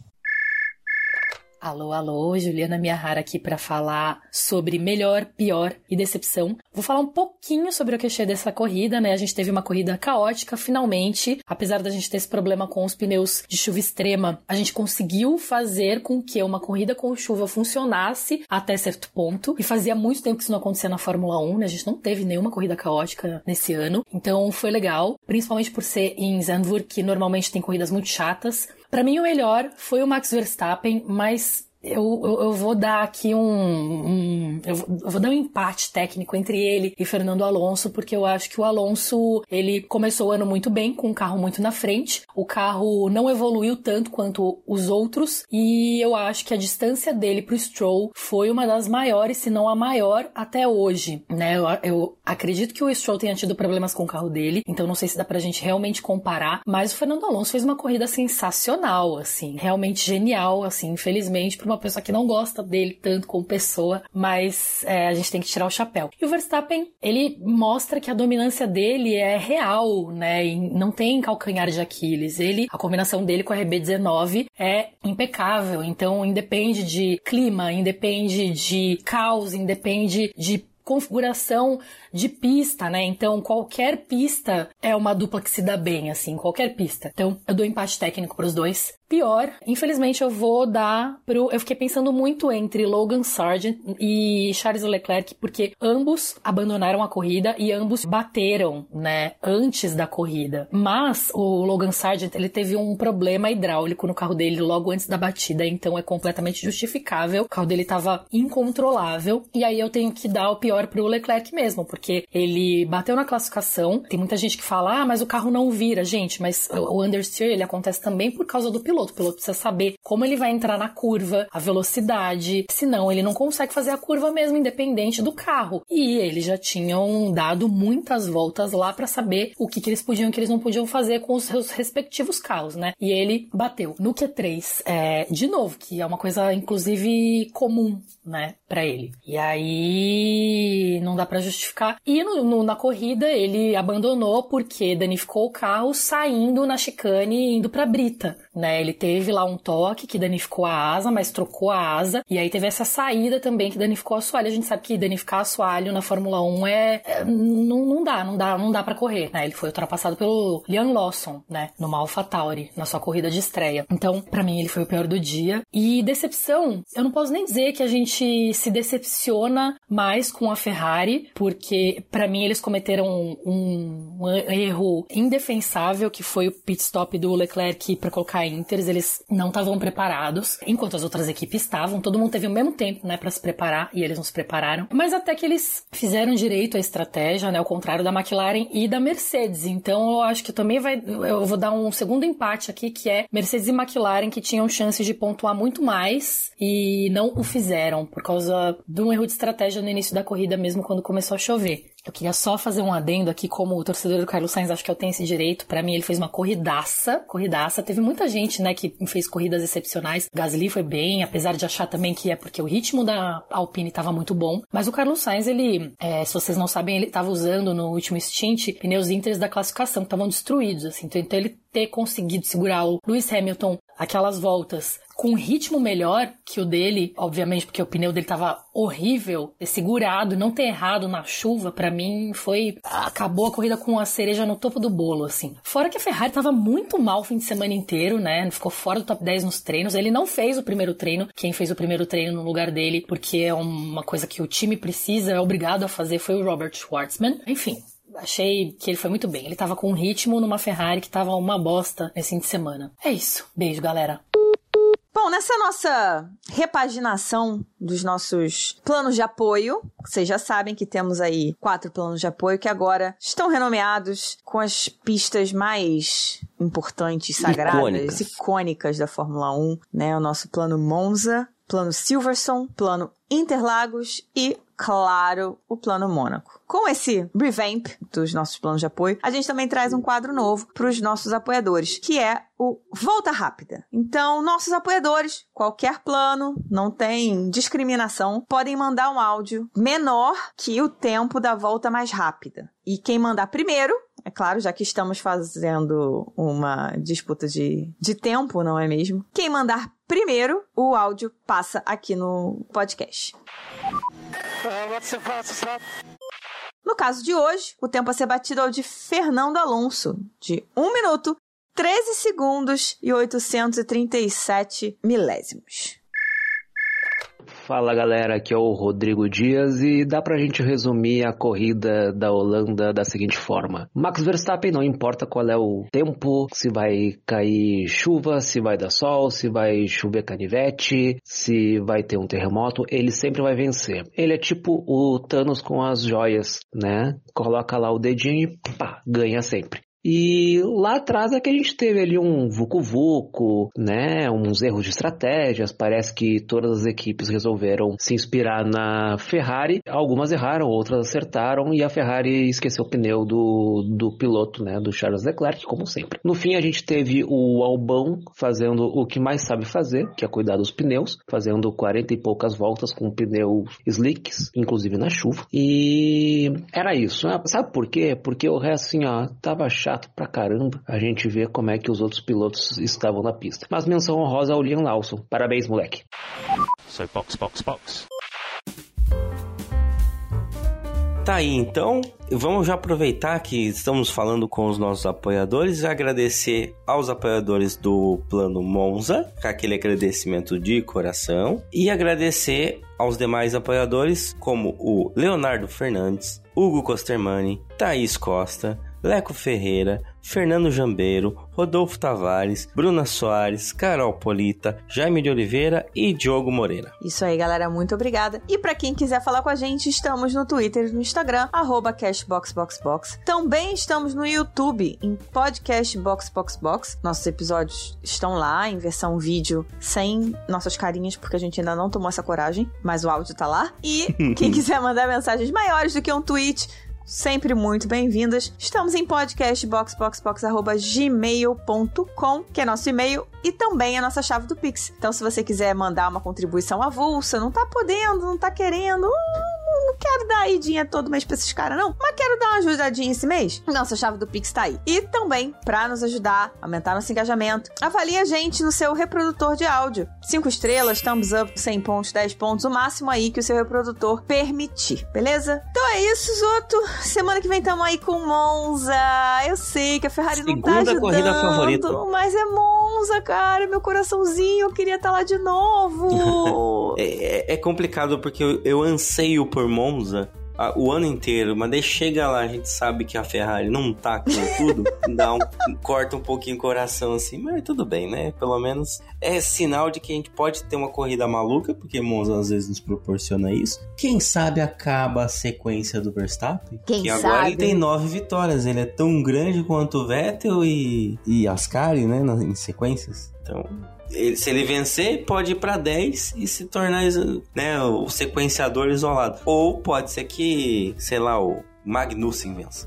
Alô, alô, Juliana Miyahara aqui para falar sobre melhor, pior e decepção. Vou falar um pouquinho sobre o que achei dessa corrida, né? A gente teve uma corrida caótica, finalmente. Apesar da gente ter esse problema com os pneus de chuva extrema, a gente conseguiu fazer com que uma corrida com chuva funcionasse até certo ponto. E fazia muito tempo que isso não acontecia na Fórmula um, né? A gente não teve nenhuma corrida caótica nesse ano. Então foi legal, principalmente por ser em Zandvoort, que normalmente tem corridas muito chatas. Pra mim, o melhor foi o Max Verstappen, mas eu, eu, eu vou dar aqui um... um eu, vou, eu vou dar um empate técnico entre ele e Fernando Alonso, porque eu acho que o Alonso, ele começou o ano muito bem, com o carro muito na frente. O carro não evoluiu tanto quanto os outros, e eu acho que a distância dele pro Stroll foi uma das maiores, se não a maior, até hoje, né? Eu, eu acredito que o Stroll tenha tido problemas com o carro dele, então não sei se dá pra gente realmente comparar, mas o Fernando Alonso fez uma corrida sensacional, assim, realmente genial, assim, infelizmente, pro uma pessoa que não gosta dele tanto como pessoa, mas é, a gente tem que tirar o chapéu. E o Verstappen, ele mostra que a dominância dele é real, né? E não tem calcanhar de Aquiles. Ele, a combinação dele com a R B dezenove é impecável, então independe de clima, independe de caos, independe de configuração de pista, né? Então, qualquer pista é uma dupla que se dá bem, assim, qualquer pista. Então, eu dou empate técnico pros dois. pior. Infelizmente, eu vou dar pro... Eu fiquei pensando muito entre Logan Sargeant e Charles Leclerc, porque ambos abandonaram a corrida e ambos bateram, né, antes da corrida. Mas o Logan Sargeant, ele teve um problema hidráulico no carro dele logo antes da batida, então é completamente justificável. O carro dele tava incontrolável. E aí eu tenho que dar o pior pro Leclerc mesmo, porque ele bateu na classificação. Tem muita gente que fala, ah, mas o carro não vira. Gente, mas o understeer, ele acontece também por causa do piloto. O piloto precisa saber como ele vai entrar na curva, a velocidade, senão ele não consegue fazer a curva mesmo, independente do carro. E eles já tinham dado muitas voltas lá para saber o que, que eles podiam e o que eles não podiam fazer com os seus respectivos carros, né? E ele bateu no Q três, é, de novo, que é uma coisa, inclusive, comum, né, para ele. E aí não dá para justificar. E no, no, na corrida ele abandonou porque danificou o carro saindo na chicane e indo para brita, né? Ele Ele teve lá um toque que danificou a asa, mas trocou a asa. E aí teve essa saída também que danificou o assoalho. A gente sabe que danificar assoalho na Fórmula um é... é não, não dá, não dá, não dá pra correr, né? Ele foi ultrapassado pelo Liam Lawson, né? Numa AlphaTauri, na sua corrida de estreia. Então, pra mim, ele foi o pior do dia. E decepção, eu não posso nem dizer que a gente se decepciona mais com a Ferrari, porque pra mim eles cometeram um, um erro indefensável, que foi o pit stop do Leclerc pra colocar em Inter. Eles não estavam preparados, enquanto as outras equipes estavam. Todo mundo teve o mesmo tempo, né, pra se preparar, e eles não se prepararam. Mas até que eles fizeram direito a estratégia, né, ao contrário da McLaren e da Mercedes. Então eu acho que também vai... Eu vou dar um segundo empate aqui, que é Mercedes e McLaren, que tinham chances de pontuar muito mais e não o fizeram, por causa de um erro de estratégia no início da corrida mesmo, quando começou a chover. Eu queria só fazer um adendo aqui, como o torcedor do Carlos Sainz, acho que eu tenho esse direito. Pra mim, ele fez uma corridaça, corridaça. Teve muita gente, né, que fez corridas excepcionais. Gasly foi bem, apesar de achar também que é porque o ritmo da Alpine tava muito bom. Mas o Carlos Sainz, ele, é, se vocês não sabem, ele tava usando no último stint pneus Inters da classificação, que estavam destruídos, assim. Então ele ter conseguido segurar o Lewis Hamilton aquelas voltas com um ritmo melhor que o dele, obviamente, porque o pneu dele tava horrível, ter segurado, não ter errado na chuva, pra mim foi... Acabou a corrida com a cereja no topo do bolo, assim. Fora que a Ferrari tava muito mal o fim de semana inteiro, né? Ficou fora do top dez nos treinos. Ele não fez o primeiro treino. Quem fez o primeiro treino no lugar dele, porque é uma coisa que o time precisa, é obrigado a fazer, foi o Robert Schwartzman. Enfim... Achei que ele foi muito bem. Ele tava com um ritmo numa Ferrari que tava uma bosta nesse fim de semana. É isso. Beijo, galera. Bom, nessa nossa repaginação dos nossos planos de apoio, vocês já sabem que temos aí quatro planos de apoio que agora estão renomeados com as pistas mais importantes, sagradas, icônicas, icônicas da Fórmula um, né? O nosso plano Monza, plano Silverstone, plano Interlagos e... Claro, o plano Mônaco. Com esse revamp dos nossos planos de apoio, a gente também traz um quadro novo para os nossos apoiadores, que é o Volta Rápida. Então, nossos apoiadores, qualquer plano, não tem discriminação, podem mandar um áudio menor que o tempo da volta mais rápida. E quem mandar primeiro... É claro, já que estamos fazendo uma disputa de, de tempo, não é mesmo? Quem mandar primeiro, o áudio passa aqui no podcast. No caso de hoje, o tempo a ser batido é o de Fernando Alonso, de um minuto, treze segundos e oitocentos e trinta e sete milésimos. Fala galera, aqui é o Rodrigo Dias e dá pra gente resumir a corrida da Holanda da seguinte forma. Max Verstappen, não importa qual é o tempo, se vai cair chuva, se vai dar sol, se vai chover canivete, se vai ter um terremoto, ele sempre vai vencer. Ele é tipo o Thanos com as joias, né? Coloca lá o dedinho e pá, ganha sempre. E lá atrás é que a gente teve ali um vucu-vucu, né, uns erros de estratégias, parece que todas as equipes resolveram se inspirar na Ferrari, algumas erraram, outras acertaram, e a Ferrari esqueceu o pneu do, do piloto, né, do Charles Leclerc, como sempre. No fim a gente teve o Albon fazendo o que mais sabe fazer, que é cuidar dos pneus, fazendo quarenta e poucas voltas com pneu slicks, inclusive na chuva, e era isso, né? Sabe por quê? Porque o resto assim, ó, tava chato Chato pra caramba a gente ver como é que os outros pilotos estavam na pista. Mas menção honrosa ao Liam Lawson. Parabéns, moleque. So, box, box, box. tá aí, então vamos já aproveitar que estamos falando com os nossos apoiadores e agradecer aos apoiadores do Plano Monza, com aquele agradecimento de coração, e agradecer aos demais apoiadores como o Leonardo Fernandes, Hugo Costermani, Thaís Costa, Leco Ferreira, Fernando Jambeiro, Rodolfo Tavares, Bruna Soares, Carol Polita, Jaime de Oliveira e Diogo Moreira. Isso aí, galera, muito obrigada. E pra quem quiser falar com a gente, estamos no Twitter e no Instagram, arroba CastBoxBoxBox. Também estamos no YouTube, em Podcast Box Box Box. Nossos episódios estão lá, em versão vídeo, sem nossas carinhas, porque a gente ainda não tomou essa coragem, mas o áudio tá lá. E quem quiser mandar mensagens maiores do que um tweet, sempre muito bem-vindas. Estamos em podcast box box box arroba gmail ponto com, que é nosso e-mail, e também a nossa chave do Pix. Então, se você quiser mandar uma contribuição avulsa, não tá podendo, não tá querendo, hum, não quero dar idinha todo mês pra esses caras, não, mas quero dar uma ajudadinha esse mês, nossa chave do Pix tá aí. E também, pra nos ajudar, aumentar nosso engajamento, avalie a gente no seu reprodutor de áudio. cinco estrelas, thumbs up, cem pontos, dez pontos, o máximo aí que o seu reprodutor permitir, beleza? Então é isso, Zoto. Semana que vem tamo aí com Monza. Eu sei que a Ferrari Segunda não tá ajudando, corrida favorita, mas é Monza, cara, meu coraçãozinho, eu queria estar tá lá de novo. é, é complicado porque eu, eu anseio por Monza a, o ano inteiro, mas daí chega lá, a gente sabe que a Ferrari não tá com tudo, dá um, corta um pouquinho o coração assim, mas tudo bem, né? Pelo menos é sinal de que a gente pode ter uma corrida maluca, porque Monza às vezes nos proporciona isso. Quem sabe acaba a sequência do Verstappen? Quem que agora sabe? Ele tem nove vitórias, ele é tão grande quanto o Vettel e, e Ascari, né, nas, em sequências. Então, se ele vencer, pode ir pra dez e se tornar, né, o sequenciador isolado. Ou pode ser que, sei lá, o Magnussen vença.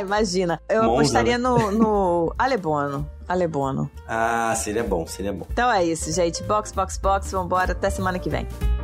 Imagina. Eu Monza, apostaria, né? no, no Albon. Albon. Ah, seria bom, seria bom. Então é isso, gente. Box, box, box. Vambora. Até semana que vem.